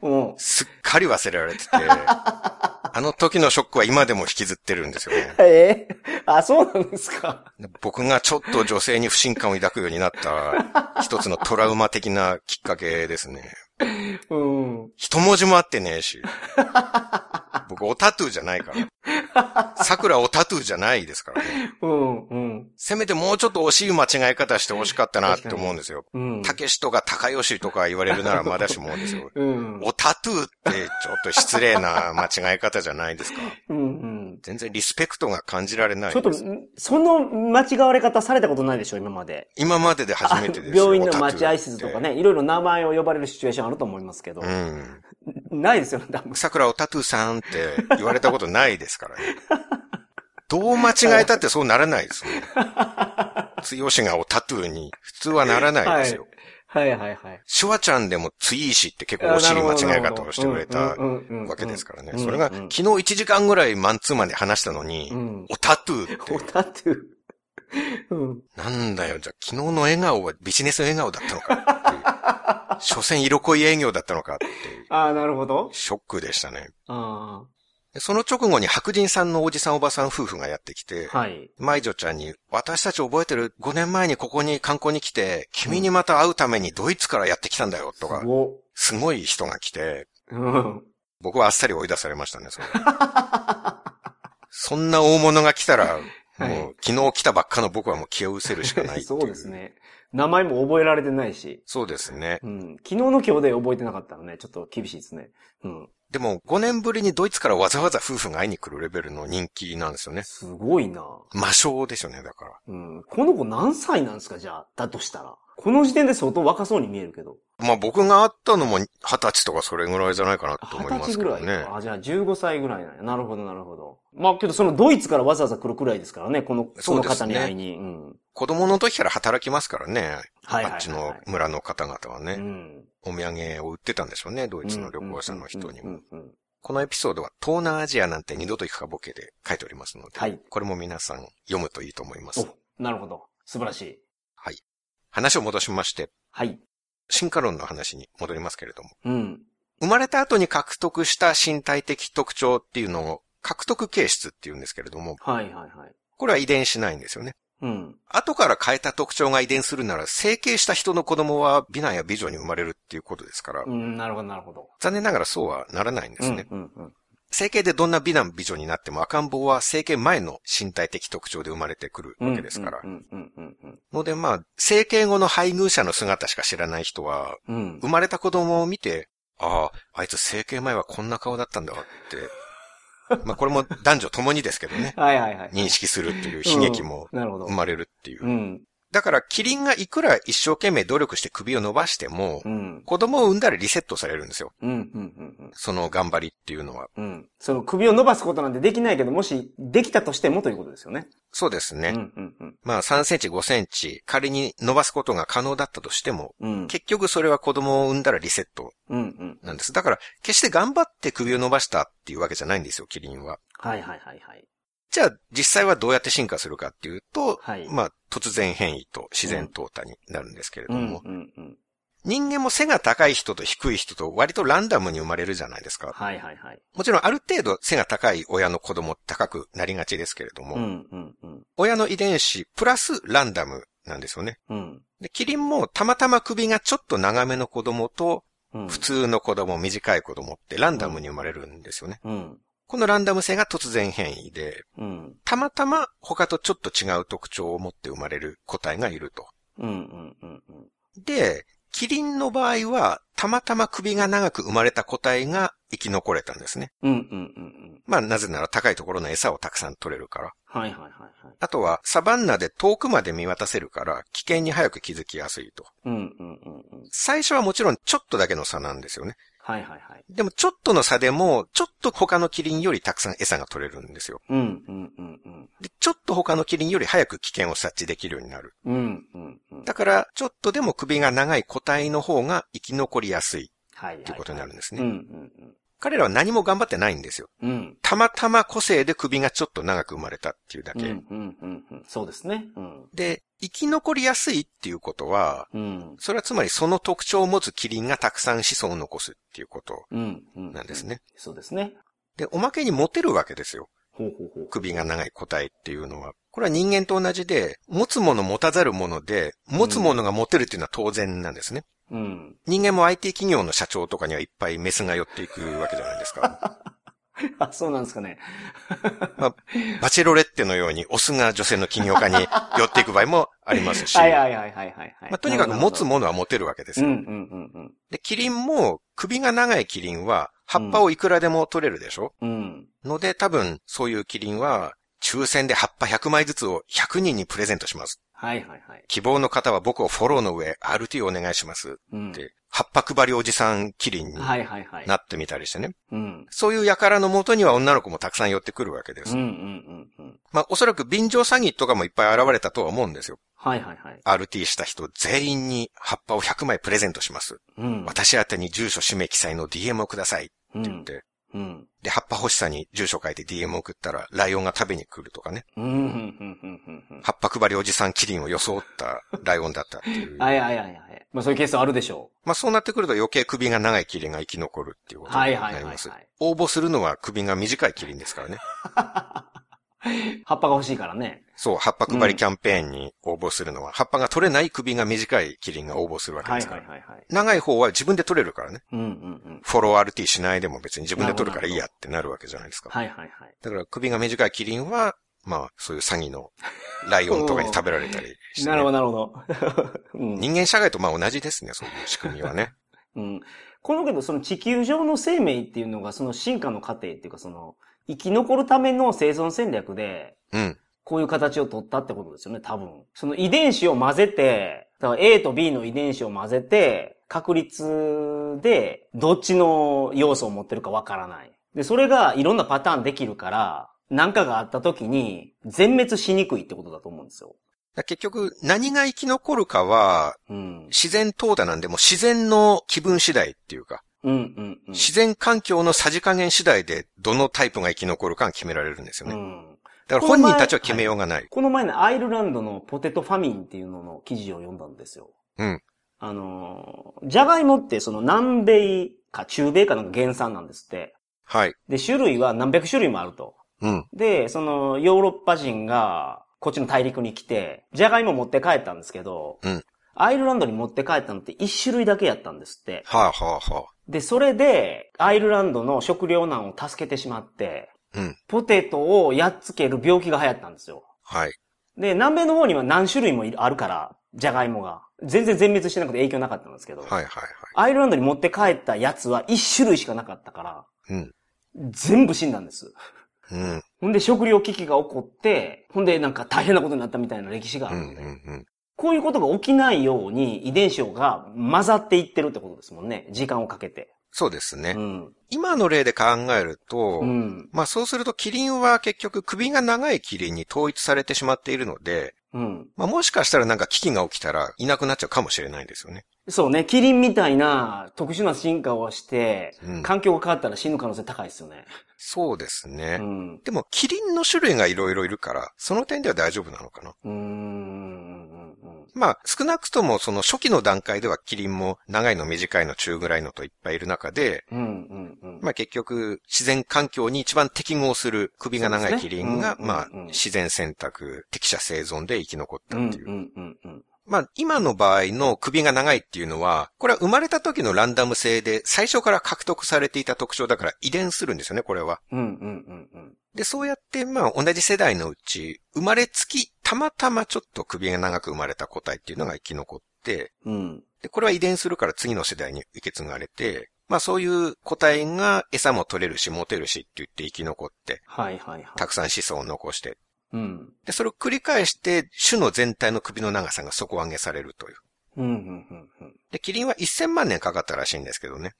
もうすっかり忘れられてて、あの時のショックは今でも引きずってるんですよね。あ、そうなんですか。僕がちょっと女性に不信感を抱くようになった一つのトラウマ的なきっかけですね。うん。一文字もあってねえし。僕おタトゥーじゃないから。桜おタトゥーじゃないですからね。うんうん。せめてもうちょっと惜しい間違い方して惜しかったなって思うんですよ。うん。たけしとか高吉とか言われるならまだしもですよ。うん。おタトゥーってちょっと失礼な間違い方じゃないですか。うんうん。全然リスペクトが感じられないです。ちょっとその間違われ方されたことないでしょ今まで。今までで初めてですよ。病院の待合室とかね、いろいろ名前を呼ばれるシチュエーションあると思いますけど。うん。ないですよね。桜おタトゥーさんって言われたことないですからね。どう間違えたってそうならないですね。つよしがおタトゥーに普通はならないですよ。はい、はいはいはい。シュワちゃんでもついしって結構惜しい間違い方をしてくれたわけですからね。それが昨日1時間ぐらいマンツーマンで話したのに、うん、おタトゥーって。おタトゥー。うん、なんだよ、じゃあ昨日の笑顔はビジネス笑顔だったのかっていう。所詮色恋営業だったのかっていう。ああ、なるほど。ショックでしたね。ああ。その直後に白人さんのおじさんおばさん夫婦がやってきて、はい。舞女ちゃんに、私たち覚えてる5年前にここに観光に来て、君にまた会うためにドイツからやってきたんだよ、とか、うん。すごい人が来て、うん。僕はあっさり追い出されましたね、それ。そんな大物が来たら、もう昨日来たばっかの僕はもう気を失せるしかないっていう。そうですね。名前も覚えられてないし。そうですね。うん。昨日の今日で覚えてなかったのね、ちょっと厳しいですね。うん。でも5年ぶりにドイツからわざわざ夫婦が会いに来るレベルの人気なんですよね。すごいな。魔性ですよね、だから。うん。この子何歳なんですか、じゃあ。だとしたら。この時点で相当若そうに見えるけど。まあ僕が会ったのも20歳とかそれぐらいじゃないかなと思いますけどね。20歳ぐらいか。あ、じゃあ15歳ぐらいなんや。なるほど、なるほど。まあけどそのドイツからわざわざ来るくらいですからね、その方に会いに。うん。子供の時から働きますからね。はいはいはいはい、あっちの村の方々はね、うん。お土産を売ってたんでしょうね、ドイツの旅行者の人にも。このエピソードは東南アジアなんて二度と行くかボケで書いておりますので、はい、これも皆さん読むといいと思います。お、なるほど。素晴らしい。はい。話を戻しまして、はい。進化論の話に戻りますけれども、うん。生まれた後に獲得した身体的特徴っていうのを獲得形質っていうんですけれども、はいはいはい。これは遺伝しないんですよね。うん。後から変えた特徴が遺伝するなら、整形した人の子供は美男や美女に生まれるっていうことですから、うん、なるほどなるほど。残念ながらそうはならないんですね。うんうんうん。整形でどんな美男美女になっても赤ん坊は整形前の身体的特徴で生まれてくるわけですから。のでまあ、整形後の配偶者の姿しか知らない人は、うん、生まれた子供を見て、ああ、あいつ整形前はこんな顔だったんだわって、まあこれも男女ともにですけどね、はいはいはい、認識するっていう悲劇も生まれるっていう。うん、だから、キリンがいくら一生懸命努力して首を伸ばしても、うん、子供を産んだらリセットされるんですよ。うんうんうんその頑張りっていうのは。うん。その首を伸ばすことなんてできないけど、もしできたとしてもということですよね。そうですね。うんうんうん、まあ3センチ、5センチ、仮に伸ばすことが可能だったとしても、うん、結局それは子供を産んだらリセットなんです。うんうん、だから、決して頑張って首を伸ばしたっていうわけじゃないんですよ、キリンは。はいはいはいはい。じゃあ実際はどうやって進化するかっていうと、はい、まあ突然変異と自然淘汰になるんですけれども、うんうんうんうん、人間も背が高い人と低い人と割とランダムに生まれるじゃないですか。はいはいはい。もちろんある程度背が高い親の子供高くなりがちですけれども、うんうんうん、親の遺伝子プラスランダムなんですよね、うん、でキリンもたまたま首がちょっと長めの子供と普通の子供、短い子供ってランダムに生まれるんですよね、うんうん、このランダム性が突然変異で、うん、たまたま他とちょっと違う特徴を持って生まれる個体がいると、うんうんうんうん、でキリンの場合はたまたま首が長く生まれた個体が生き残れたんですね、うんうんうんうん、まあなぜなら高いところの餌をたくさん取れるから、はいはいはいはい、あとはサバンナで遠くまで見渡せるから危険に早く気づきやすいと、うんうんうんうん、最初はもちろんちょっとだけの差なんですよね。はいはいはい。でもちょっとの差でも、ちょっと他のキリンよりたくさん餌が取れるんですよ。うんうんうんうん。で、ちょっと他のキリンより早く危険を察知できるようになる。うんうんうん。だから、ちょっとでも首が長い個体の方が生き残りやすい。はい。ということになるんですね。うんうんうん。彼らは何も頑張ってないんですよ。うん。たまたま個性で首がちょっと長く生まれたっていうだけ。うんうんうんうん。そうですね。うん。で、生き残りやすいっていうことは、うん、それはつまりその特徴を持つキリンがたくさん子孫を残すっていうことなんですね。うんうんうん、そうですね。で、おまけにモテるわけですよ。ほうほうほう。首が長い個体っていうのは。これは人間と同じで、持つもの持たざるもので、持つものがモテるっていうのは当然なんですね。うん、人間も IT 企業の社長とかにはいっぱいメスが寄っていくわけじゃないですか。あ、そうなんですかね。まあ、バチェロレッテのようにオスが女性の起業家に寄っていく場合もありますし。はいはいはいはいはい、はい。まあ、とにかく持つものは持てるわけですよ、うんうんうん。で、キリンも首が長いキリンは葉っぱをいくらでも取れるでしょ、うん、ので多分そういうキリンは抽選で葉っぱ100枚ずつを100人にプレゼントします。はいはいはい。希望の方は僕をフォローの上 RT をお願いしますって、葉っぱ配りおじさんキリンになってみたりしてね。はいはいはい、うん、そういう輩の元には女の子もたくさん寄ってくるわけです。うんうんうんうん、まあおそらく便乗詐欺とかもいっぱい現れたとは思うんですよ。はいはいはい。RT した人全員に葉っぱを100枚プレゼントします。うん、私宛に住所氏名記載の DM をくださいって言って。うんうん、で、葉っぱ欲しさに住所書いて DM を送ったら、ライオンが食べに来るとかね。葉っぱ配りおじさんキリンを装ったライオンだったっていう。はいはいはいはい。まあそういうケースはあるでしょう。まあそうなってくると余計首が長いキリンが生き残るっていうことになります。はいはいはいはい。応募するのは首が短いキリンですからね。葉っぱが欲しいからね。そう、葉っぱ配りキャンペーンに応募するのは、うん、葉っぱが取れない首が短いキリンが応募するわけですから。はいはいはいはい、長い方は自分で取れるからね、うんうんうん。フォロー RT しないでも別に自分で取るからいいやってなるわけじゃないですか。はいはいはい。だから首が短いキリンは、まあそういう詐欺のライオンとかに食べられたりして、ね。なるほどなるほど。うん、人間社会とまあ同じですね、そういう仕組みはね。うん。このけどその地球上の生命っていうのがその進化の過程っていうかその、生き残るための生存戦略で、うん、こういう形を取ったってことですよね、多分。その遺伝子を混ぜて、だから A と B の遺伝子を混ぜて、確率でどっちの要素を持ってるかわからない。で、それがいろんなパターンできるから、何かがあった時に全滅しにくいってことだと思うんですよ。結局、何が生き残るかは、うん、自然淘汰なんでも自然の気分次第っていうか、うんうんうん、自然環境のさじ加減次第でどのタイプが生き残るか決められるんですよね、うん、だから本人たちは決めようがない、はい、この前のアイルランドのポテトファミンっていうのの記事を読んだんですよ、うん、ジャガイモってその南米か中米かなんか原産なんですって。はい。で種類は何百種類もあると、うん、でそのヨーロッパ人がこっちの大陸に来てジャガイモ持って帰ったんですけど、うん、アイルランドに持って帰ったのって一種類だけやったんですって。はぁはぁはぁ。で、それで、アイルランドの食糧難を助けてしまって、うん、ポテトをやっつける病気が流行ったんですよ。はい。で、南米の方には何種類もあるから、ジャガイモが。全然全滅してなくて影響なかったんですけど。はいはいはい。アイルランドに持って帰ったやつは一種類しかなかったから、うん、全部死んだんです。うん。ほんで、食糧危機が起こって、ほんで、なんか大変なことになったみたいな歴史があるんで。うんうんうん。こういうことが起きないように遺伝子が混ざっていってるってことですもんね。時間をかけて。そうですね。うん、今の例で考えると、うん、まあそうするとキリンは結局首が長いキリンに統一されてしまっているので、うん、まあもしかしたらなんか危機が起きたらいなくなっちゃうかもしれないですよね。そうね。キリンみたいな特殊な進化をして、うん、環境が変わったら死ぬ可能性高いですよね。そうですね。うん、でもキリンの種類がいろいろいるから、その点では大丈夫なのかな。まあ、少なくともその初期の段階ではキリンも長いの短いの中ぐらいのといっぱいいる中で、うんうんうん、まあ結局自然環境に一番適合する首が長いキリンが、ね、まあ、うんうんうん、自然選択、適者生存で生き残ったっていう。うんうんうんうん、まあ今の場合の首が長いっていうのは、これは生まれた時のランダム性で最初から獲得されていた特徴だから遺伝するんですよね、これは。うんうんうんうん、で、そうやってまあ同じ世代のうち生まれつき、たまたまちょっと首が長く生まれた個体っていうのが生き残って、うん、でこれは遺伝するから次の世代に受け継がれて、まあそういう個体が餌も取れるしモテるしって言って生き残って、はいはいはい、たくさん子孫を残して、うん、でそれを繰り返して種の全体の首の長さが底上げされるという。うんうんうんうん、でキリンは1000万年かかったらしいんですけどね。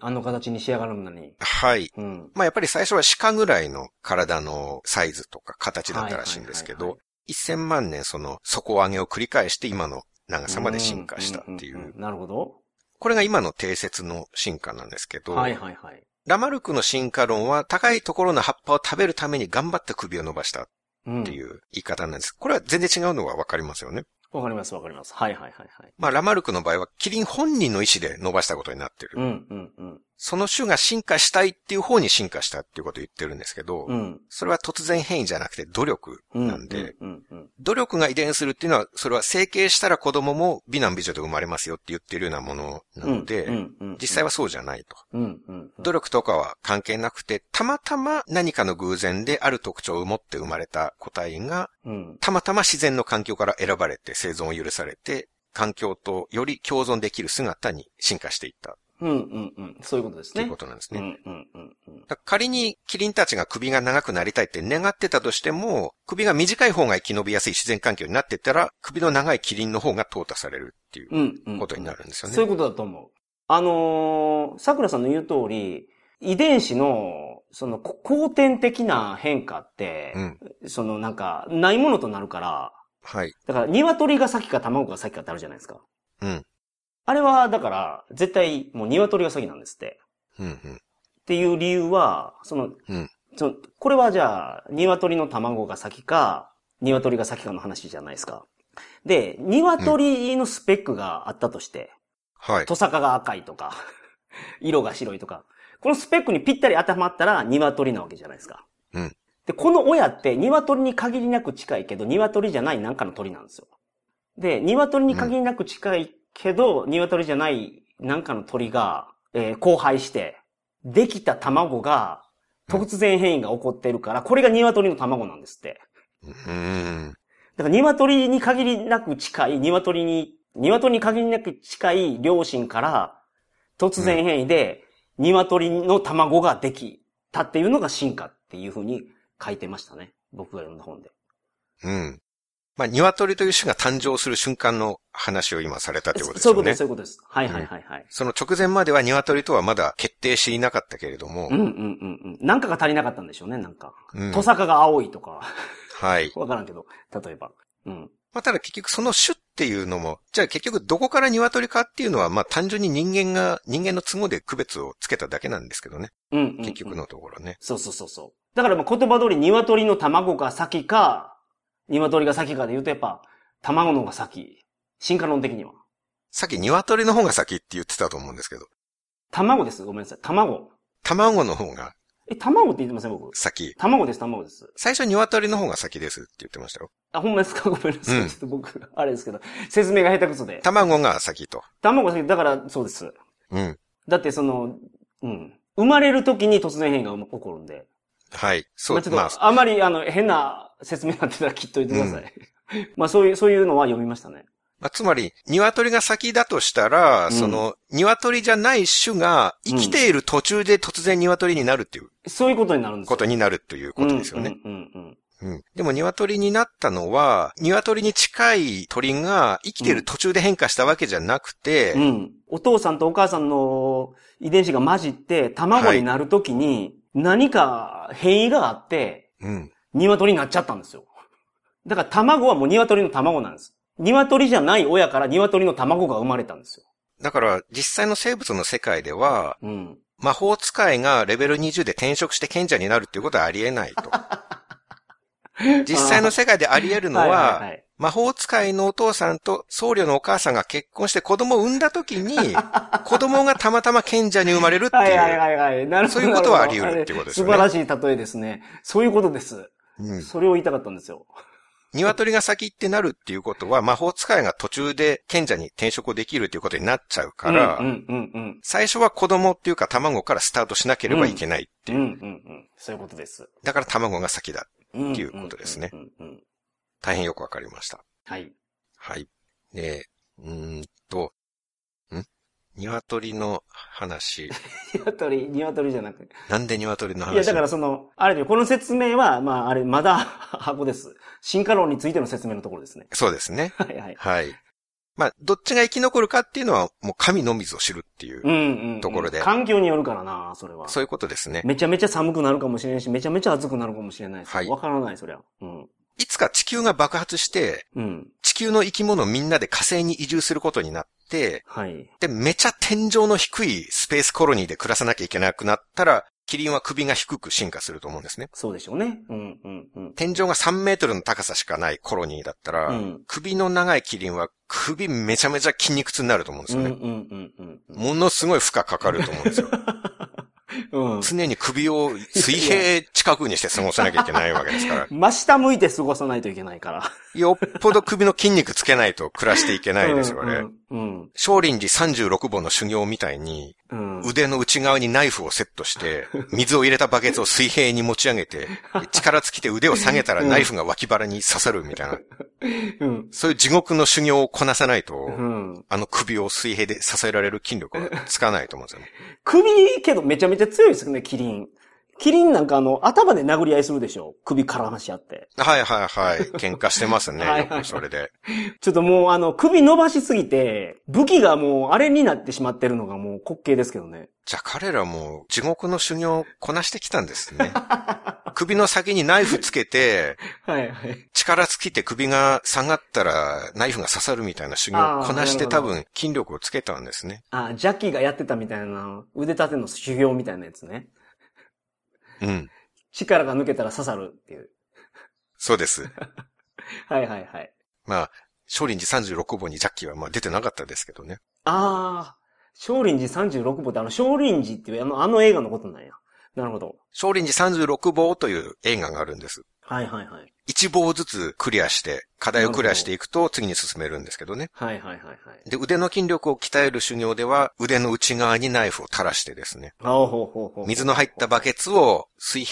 あの形に仕上がるのに。はい。うん、まあやっぱり最初は鹿ぐらいの体のサイズとか形だったらしいんですけど、はいはいはいはい、1000万年その底上げを繰り返して今の長さまで進化したっていう。なるほど。これが今の定説の進化なんですけど、はいはいはい、ラマルクの進化論は高いところの葉っぱを食べるために頑張って首を伸ばしたっていう言い方なんです。これは全然違うのはわかりますよね。わかりますわかります。はいはいはいはい。まあラマルクの場合はキリン本人の意思で伸ばしたことになってる。うんうんうん。その種が進化したいっていう方に進化したっていうことを言ってるんですけど、うん、それは突然変異じゃなくて努力なんで、うんうんうんうん、努力が遺伝するっていうのはそれは整形したら子供も美男美女で生まれますよって言ってるようなものなので、うんうんうん、実際はそうじゃないと、うんうんうん。努力とかは関係なくて、たまたま何かの偶然である特徴を持って生まれた個体が、うん、たまたま自然の環境から選ばれて生存を許されて、環境とより共存できる姿に進化していった。うんうんうん。そういうことですね。ということなんですね。うんうんうん。だから仮にキリンたちが首が長くなりたいって願ってたとしても、首が短い方が生き延びやすい自然環境になってったら、首の長いキリンの方が淘汰されるっていうことになるんですよね。うんうんうん、そういうことだと思う。桜さんの言う通り、遺伝子の、その、後天的な変化って、うん、そのなんか、ないものとなるから、はい。だから、鶏が先か卵が先かってあるじゃないですか。うん。あれは、だから、絶対、もう鶏が先なんですって。うんうん。っていう理由は、うん、これはじゃあ、鶏の卵が先か、鶏が先かの話じゃないですか。で、鶏のスペックがあったとして、うん、はい。トサカが赤いとか、色が白いとか、このスペックにぴったり当てはまったら、鶏なわけじゃないですか。うん。で、この親って、鶏に限りなく近いけど、鶏じゃないなんかの鳥なんですよ。で、鶏に限りなく近い、うんけど、鶏じゃないなんかの鳥が、交配して、できた卵が、突然変異が起こっているから、これが鶏の卵なんですって。だから鶏に限りなく近い、鶏に限りなく近い両親から、突然変異で、鶏の卵ができたっていうのが進化っていう風に書いてましたね。僕が読んだ本で。うん。まあ、鶏という種が誕生する瞬間の話を今されたということですよね。そういうことです。はいはいはい、はいうん。その直前までは鶏とはまだ決定していなかったけれども。うんうんうんうん。なんかが足りなかったんでしょうね、なんか。うん、トサカが青いとか。はい。わからんけど、例えば。うん。まあ、ただ結局その種っていうのも、じゃあ結局どこから鶏かっていうのは、まあ単純に人間の都合で区別をつけただけなんですけどね。うんうんうん、結局のところね。そうそうそうそう。だからまあ言葉通り鶏の卵が先か、鶏が先かで言うとやっぱ、卵の方が先。進化論的には。さっき鶏の方が先って言ってたと思うんですけど。卵です。ごめんなさい。卵。卵の方が。卵って言ってません僕。先。卵です。最初鶏の方が先ですって言ってましたよ。あ、ほんまですかごめんなさい。うん、ちょっと僕、あれですけど。説明が下手くそで。卵が先と。卵が先。だから、そうです。うん。だってその、うん。生まれる時に突然変異が起こるんで。はい。そうですね。まあ、あまり、変な説明になってたら切っといてください。うん、まあ、そういうのは読みましたね。まあ、つまり、鶏が先だとしたら、うん、その、鶏じゃない種が生きている途中で突然鶏になるっていう。そういうことになるんですよ。ことになるということですよね。うんうんうん、うん。うん、でも鶏になったのは、鶏に近い鳥が生きてる途中で変化したわけじゃなくて、うんうん、お父さんとお母さんの遺伝子が混じって卵になるときに何か変異があって、はい、鶏になっちゃったんですよ。だから卵はもう鶏の卵なんです。鶏じゃない親から鶏の卵が生まれたんですよ。だから実際の生物の世界では、うん、魔法使いがレベル20で転職して賢者になるっていうことはありえないと。実際の世界であり得るのは、はいはいはい、魔法使いのお父さんと僧侶のお母さんが結婚して子供を産んだ時に、子供がたまたま賢者に生まれるっていう、はいはいはいはい、そういうことはあり得るっていうことですよね。素晴らしい例えですね。そういうことです。うん、それを言いたかったんですよ。鶏が先ってなるっていうことは、魔法使いが途中で賢者に転職をできるっていうことになっちゃうから、うんうんうんうん、最初は子供っていうか卵からスタートしなければいけないっていう。うんうんうん、そういうことです。だから卵が先だ。っていうことですね。大変よくわかりました。はい。はい。で、鶏の話。鶏じゃなくて。なんで鶏の話？いや、だからその、あれで、この説明は、まあ、あれ、まだ箱です。進化論についての説明のところですね。そうですね。はいはい。はい。まあ、どっちが生き残るかっていうのは、もう神のみぞ知るっていうところで、うんうんうん。環境によるからな、それは。そういうことですね。めちゃめちゃ寒くなるかもしれないし、めちゃめちゃ暑くなるかもしれないし。はい。わからない、そりゃ。うん。いつか地球が爆発して、うん、地球の生き物みんなで火星に移住することになって、はい。で、めちゃ天井の低いスペースコロニーで暮らさなきゃいけなくなったら、キリンは首が低く進化すると思うんですね。そうでしょうね。うんうんうん。天井が3メートルの高さしかないコロニーだったら、うん、首の長いキリンは首めちゃめちゃ筋肉痛になると思うんですよね。うんうんうんうん。ものすごい負荷かかると思うんですよ。うん、常に首を水平近くにして過ごさなきゃいけないわけですから。真下向いて過ごさないといけないから。よっぽど首の筋肉つけないと暮らしていけないですよね。うんうん、少林寺36本の修行みたいに、うん、腕の内側にナイフをセットして、水を入れたバケツを水平に持ち上げて、力尽きて腕を下げたらナイフが脇腹に刺さるみたいな。うん、そういう地獄の修行をこなさないと、うん、あの首を水平で支えられる筋力がつかないと思うんですよね。首けどめちゃめちゃ強いですよね、キリン。キリンなんか頭で殴り合いするでしょ、首絡まし合って。はいはいはい。喧嘩してますね。はいはい、それで。ちょっともう首伸ばしすぎて、武器がもうあれになってしまってるのがもう滑稽ですけどね。じゃあ彼らも地獄の修行をこなしてきたんですね。首の先にナイフつけて、はいはい、力尽きて首が下がったらナイフが刺さるみたいな修行をこなして多分筋力をつけたんですね。あ、ジャッキーがやってたみたいな腕立ての修行みたいなやつね。うん。力が抜けたら刺さるっていう。そうです。はいはいはい。まあ、少林寺36本にジャッキーはまあ出てなかったですけどね。ああ、少林寺36本って少林寺っていうあの映画のことなんや。なるほど。少林寺36本という映画があるんです。はいはいはい。一棒ずつクリアして、課題をクリアしていくと次に進めるんですけどね。はいはいはいはい。で、腕の筋力を鍛える修行では、腕の内側にナイフを垂らしてですね。ああ、ほうほうほう。水の入ったバケツを手を水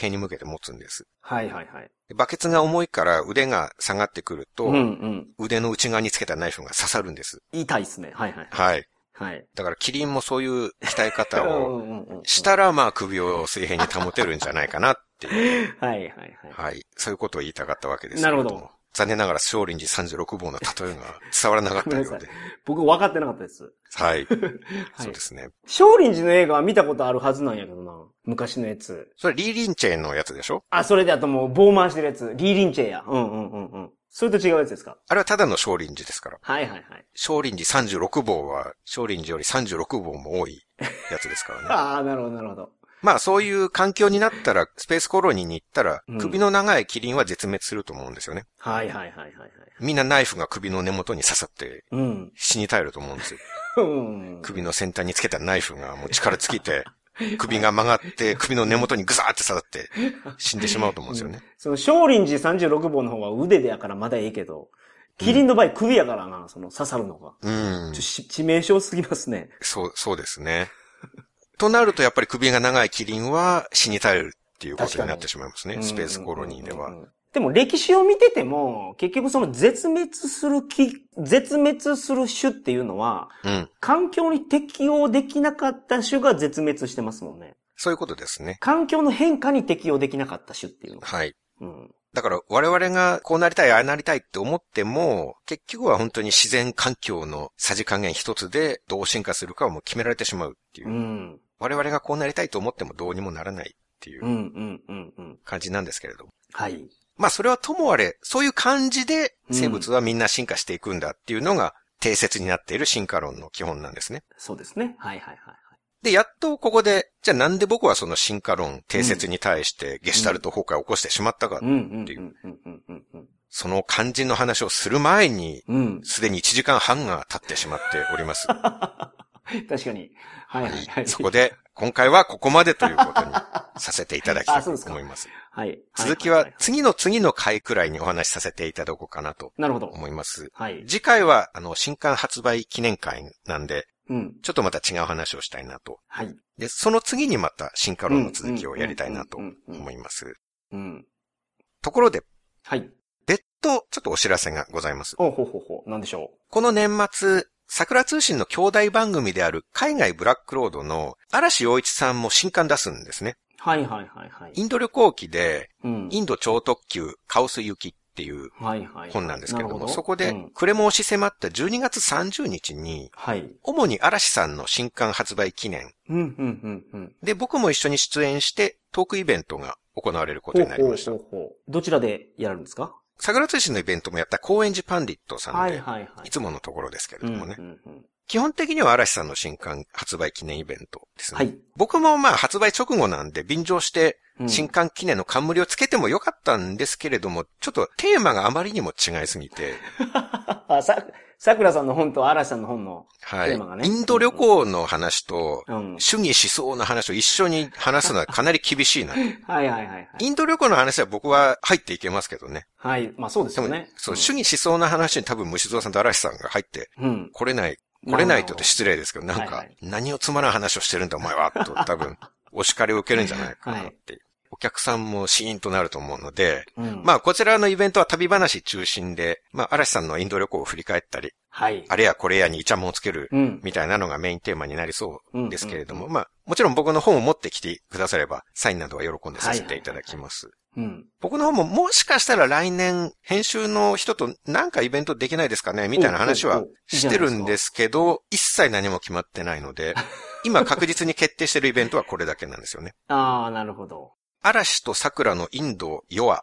平に向けて持つんです。はいはいはい。バケツが重いから腕が下がってくると、うんうん、腕の内側につけたナイフが刺さるんです。痛いですね。はいはいはい。はい。はい。だからキリンもそういう鍛え方をしたらまあ首を水平に保てるんじゃないかなっていう。はいはいはい。はい。そういうことを言いたかったわけですけども。なるほど。残念ながら少林寺36本の例えが伝わらなかったようで。僕分かってなかったです。はい。そうですね。少林寺の映画は見たことあるはずなんやけどな。昔のやつ。それリーリンチェのやつでしょ？あ、それであともう棒回してるやつ。リーリンチェや。うんうんうんうん。それと違うやつですか？あれはただの少林寺ですから。はいはいはい。少林寺36本は、少林寺より36本も多いやつですからね。ああ、なるほどなるほど。まあそういう環境になったら、スペースコロニーに行ったら、首の長いキリンは絶滅すると思うんですよね。うん、はいはいはいはいはい。みんなナイフが首の根元に刺さって、死に絶えると思うんですよ。うん、首の先端につけたナイフがもう力尽きて、首が曲がって、首の根元にグザーって刺さって、死んでしまうと思うんですよね。うん、その、少林寺36本の方は腕でやからまだいいけど、キリンの場合首やからな、その刺さるのが。うん。致命傷すぎますね。そうですね。となるとやっぱり首が長いキリンは死に絶えるっていうことになってしまいますね。スペースコロニーでは。でも歴史を見てても、結局その絶滅する種っていうのは、うん、環境に適応できなかった種が絶滅してますもんね。そういうことですね。環境の変化に適応できなかった種っていうのは。はい。うん、だから我々がこうなりたいああなりたいって思っても結局は本当に自然環境のさじ加減一つでどう進化するかはもう決められてしまうっていう、うん、我々がこうなりたいと思ってもどうにもならないっていう感じなんですけれども、はい、まあそれはともあれそういう感じで生物はみんな進化していくんだっていうのが定説になっている進化論の基本なんですね。そうですね。はいはいはい。で、やっとここで、じゃあなんで僕はその進化論、定説に対してゲシュタルト崩壊を起こしてしまったかっていう、その肝心の話をする前に、すでに1時間半が経ってしまっております。確かに。はいはいはい。はい、そこで、今回はここまでということにさせていただきたいと思います。はい。続きは次の次の回くらいにお話しさせていただこうかなと思います。はい。次回は、新刊発売記念会なんで、うん、ちょっとまた違う話をしたいなと。はい。で、その次にまた進化論の続きをやりたいなと思います。うん。ところで。はい。別途、ちょっとお知らせがございます。ほうほうほうほう。なんでしょう。この年末、桜通信の兄弟番組である海外ブラックロードの嵐陽一さんも新刊出すんですね。はいはいはいはい。インド旅行記で、インド超特急カオス行きっていう本なんですけれども、はいはい、そこで暮れも押し迫った12月30日に、はい、主に嵐さんの新刊発売記念、うんうんうんうん、で僕も一緒に出演してトークイベントが行われることになりました。ほうほうほう。どちらでやるんですか？桜通信のイベントもやった高円寺パンディットさんで、はいはいはい、いつものところですけれどもね、うんうんうん、基本的には嵐さんの新刊発売記念イベントですね、はい、僕もまあ発売直後なんで便乗して新刊記念の冠をつけてもよかったんですけれども、うん、ちょっとテーマがあまりにも違いすぎて桜さんの本と嵐さんの本のテーマがね、はい、インド旅行の話と主義思想の話を一緒に話すのはかなり厳しいなとはいはいはい、はい、インド旅行の話は僕は入っていけますけどね、はい、まあそうですよね、そう、うん、主義思想の話に多分虫蔵さんと嵐さんが入って来れないと言って失礼ですけど、なんか、はいはい、何をつまらん話をしてるんだお前はと多分お叱りを受けるんじゃないかなって、はい、お客さんもシーンとなると思うので、うん、まあこちらのイベントは旅話中心で、まあ嵐さんのインド旅行を振り返ったり、はい、あれやこれやにイチャモンをつけるみたいなのがメインテーマになりそうですけれども、うんうんうん、まあもちろん僕の本を持ってきてくださればサインなどは喜んでさせていただきます、はいはいはいはい、うん、僕の方ももしかしたら来年編集の人となんかイベントできないですかねみたいな話はしてるんですけど、一切何も決まってないので今確実に決定してるイベントはこれだけなんですよねああ、なるほど。嵐と桜のインド夜話、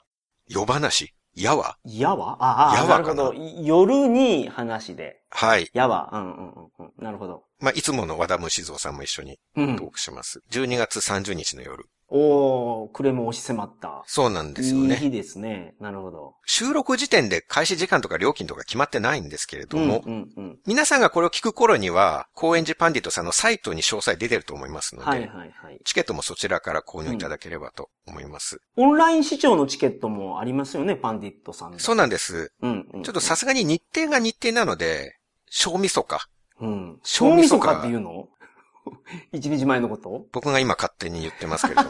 夜話、夜話、夜話、ああ、なるほど。夜に話で。はい。夜話、うんうんうん、なるほど。まあ、いつもの和田虫蔵さんも一緒にトークします。うん、12月30日の夜。おー、暮れも押し迫った。そうなんですよね。いい日ですね。なるほど。収録時点で開始時間とか料金とか決まってないんですけれども、うんうんうん、皆さんがこれを聞く頃には、高円寺パンディットさんのサイトに詳細出てると思いますので、はいはいはい、チケットもそちらから購入いただければと思います。うん、オンライン視聴のチケットもありますよね、パンディットさん。そうなんです。うんうんうん、ちょっとさすがに日程が日程なので、小みそか。うん。小みそかっていうの？一日前のことを僕が今勝手に言ってますけれども。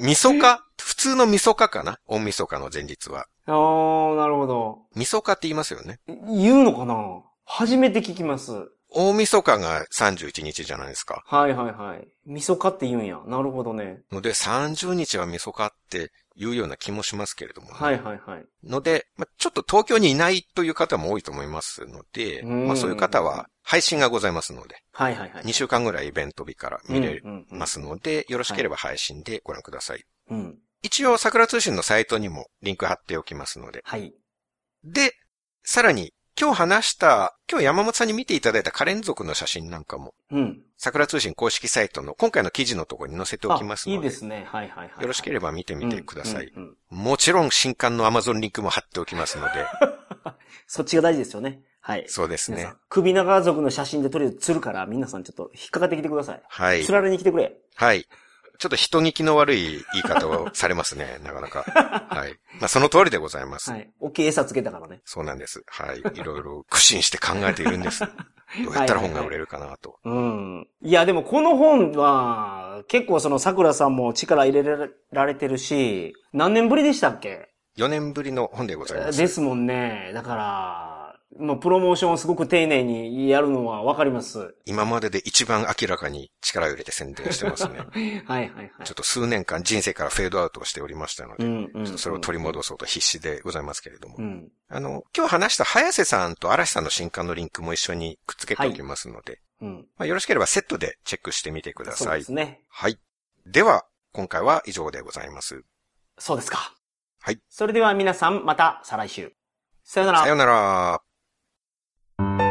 みそか、普通のみそかかな、大みそかの前日は。あー、なるほど。みそかって言いますよね。言うのかな、初めて聞きます。大みそかが31日じゃないですか。はいはいはい。みそかって言うんや。なるほどね。ので30日はみそかって言うような気もしますけれども、ね。はいはいはい。ので、ま、ちょっと東京にいないという方も多いと思いますので、まあ、そういう方は配信がございますので、はいはいはい、2週間ぐらいイベント日から見れますので、うんうんうん、よろしければ配信でご覧ください、はい、うん。一応桜通信のサイトにもリンク貼っておきますので。はい。で、さらに今日話した、今日山本さんに見ていただいたカレン族の写真なんかも、うん、桜通信公式サイトの今回の記事のところに載せておきますので、いいですね、はいはいはい、よろしければ見てみてください、うんうんうん、もちろん新刊の Amazon リンクも貼っておきますのでそっちが大事ですよね。はい。そうですね。首長族の写真でとりあえず釣るから、皆さんちょっと引っかかってきてください。はい。釣られに来てくれ。はい。ちょっと人聞きの悪い言い方をされますね、なかなか。はい。まあその通りでございます。はい。おけ餌つけたからね。そうなんです。はい。いろいろ苦心して考えているんです。どうやったら本が売れるかなと。はいはいはい、うん。いや、でもこの本は、結構その桜さんも力入れられてるし、何年ぶりでしたっけ？ 4 年ぶりの本でございます。ですもんね。だから、まあ、プロモーションをすごく丁寧にやるのはわかります。今までで一番明らかに力を入れて宣伝してますね。はいはいはい。ちょっと数年間人生からフェードアウトをしておりましたので、うんうんうん、ちょっとそれを取り戻そうと必死でございますけれども。うん、今日話した早瀬さんと嵐さんの新刊のリンクも一緒にくっつけておきますので、はい、うんまあ、よろしければセットでチェックしてみてください。そうですね。はい。では、今回は以上でございます。そうですか。はい。それでは皆さん、また再来週。さよなら。さよなら。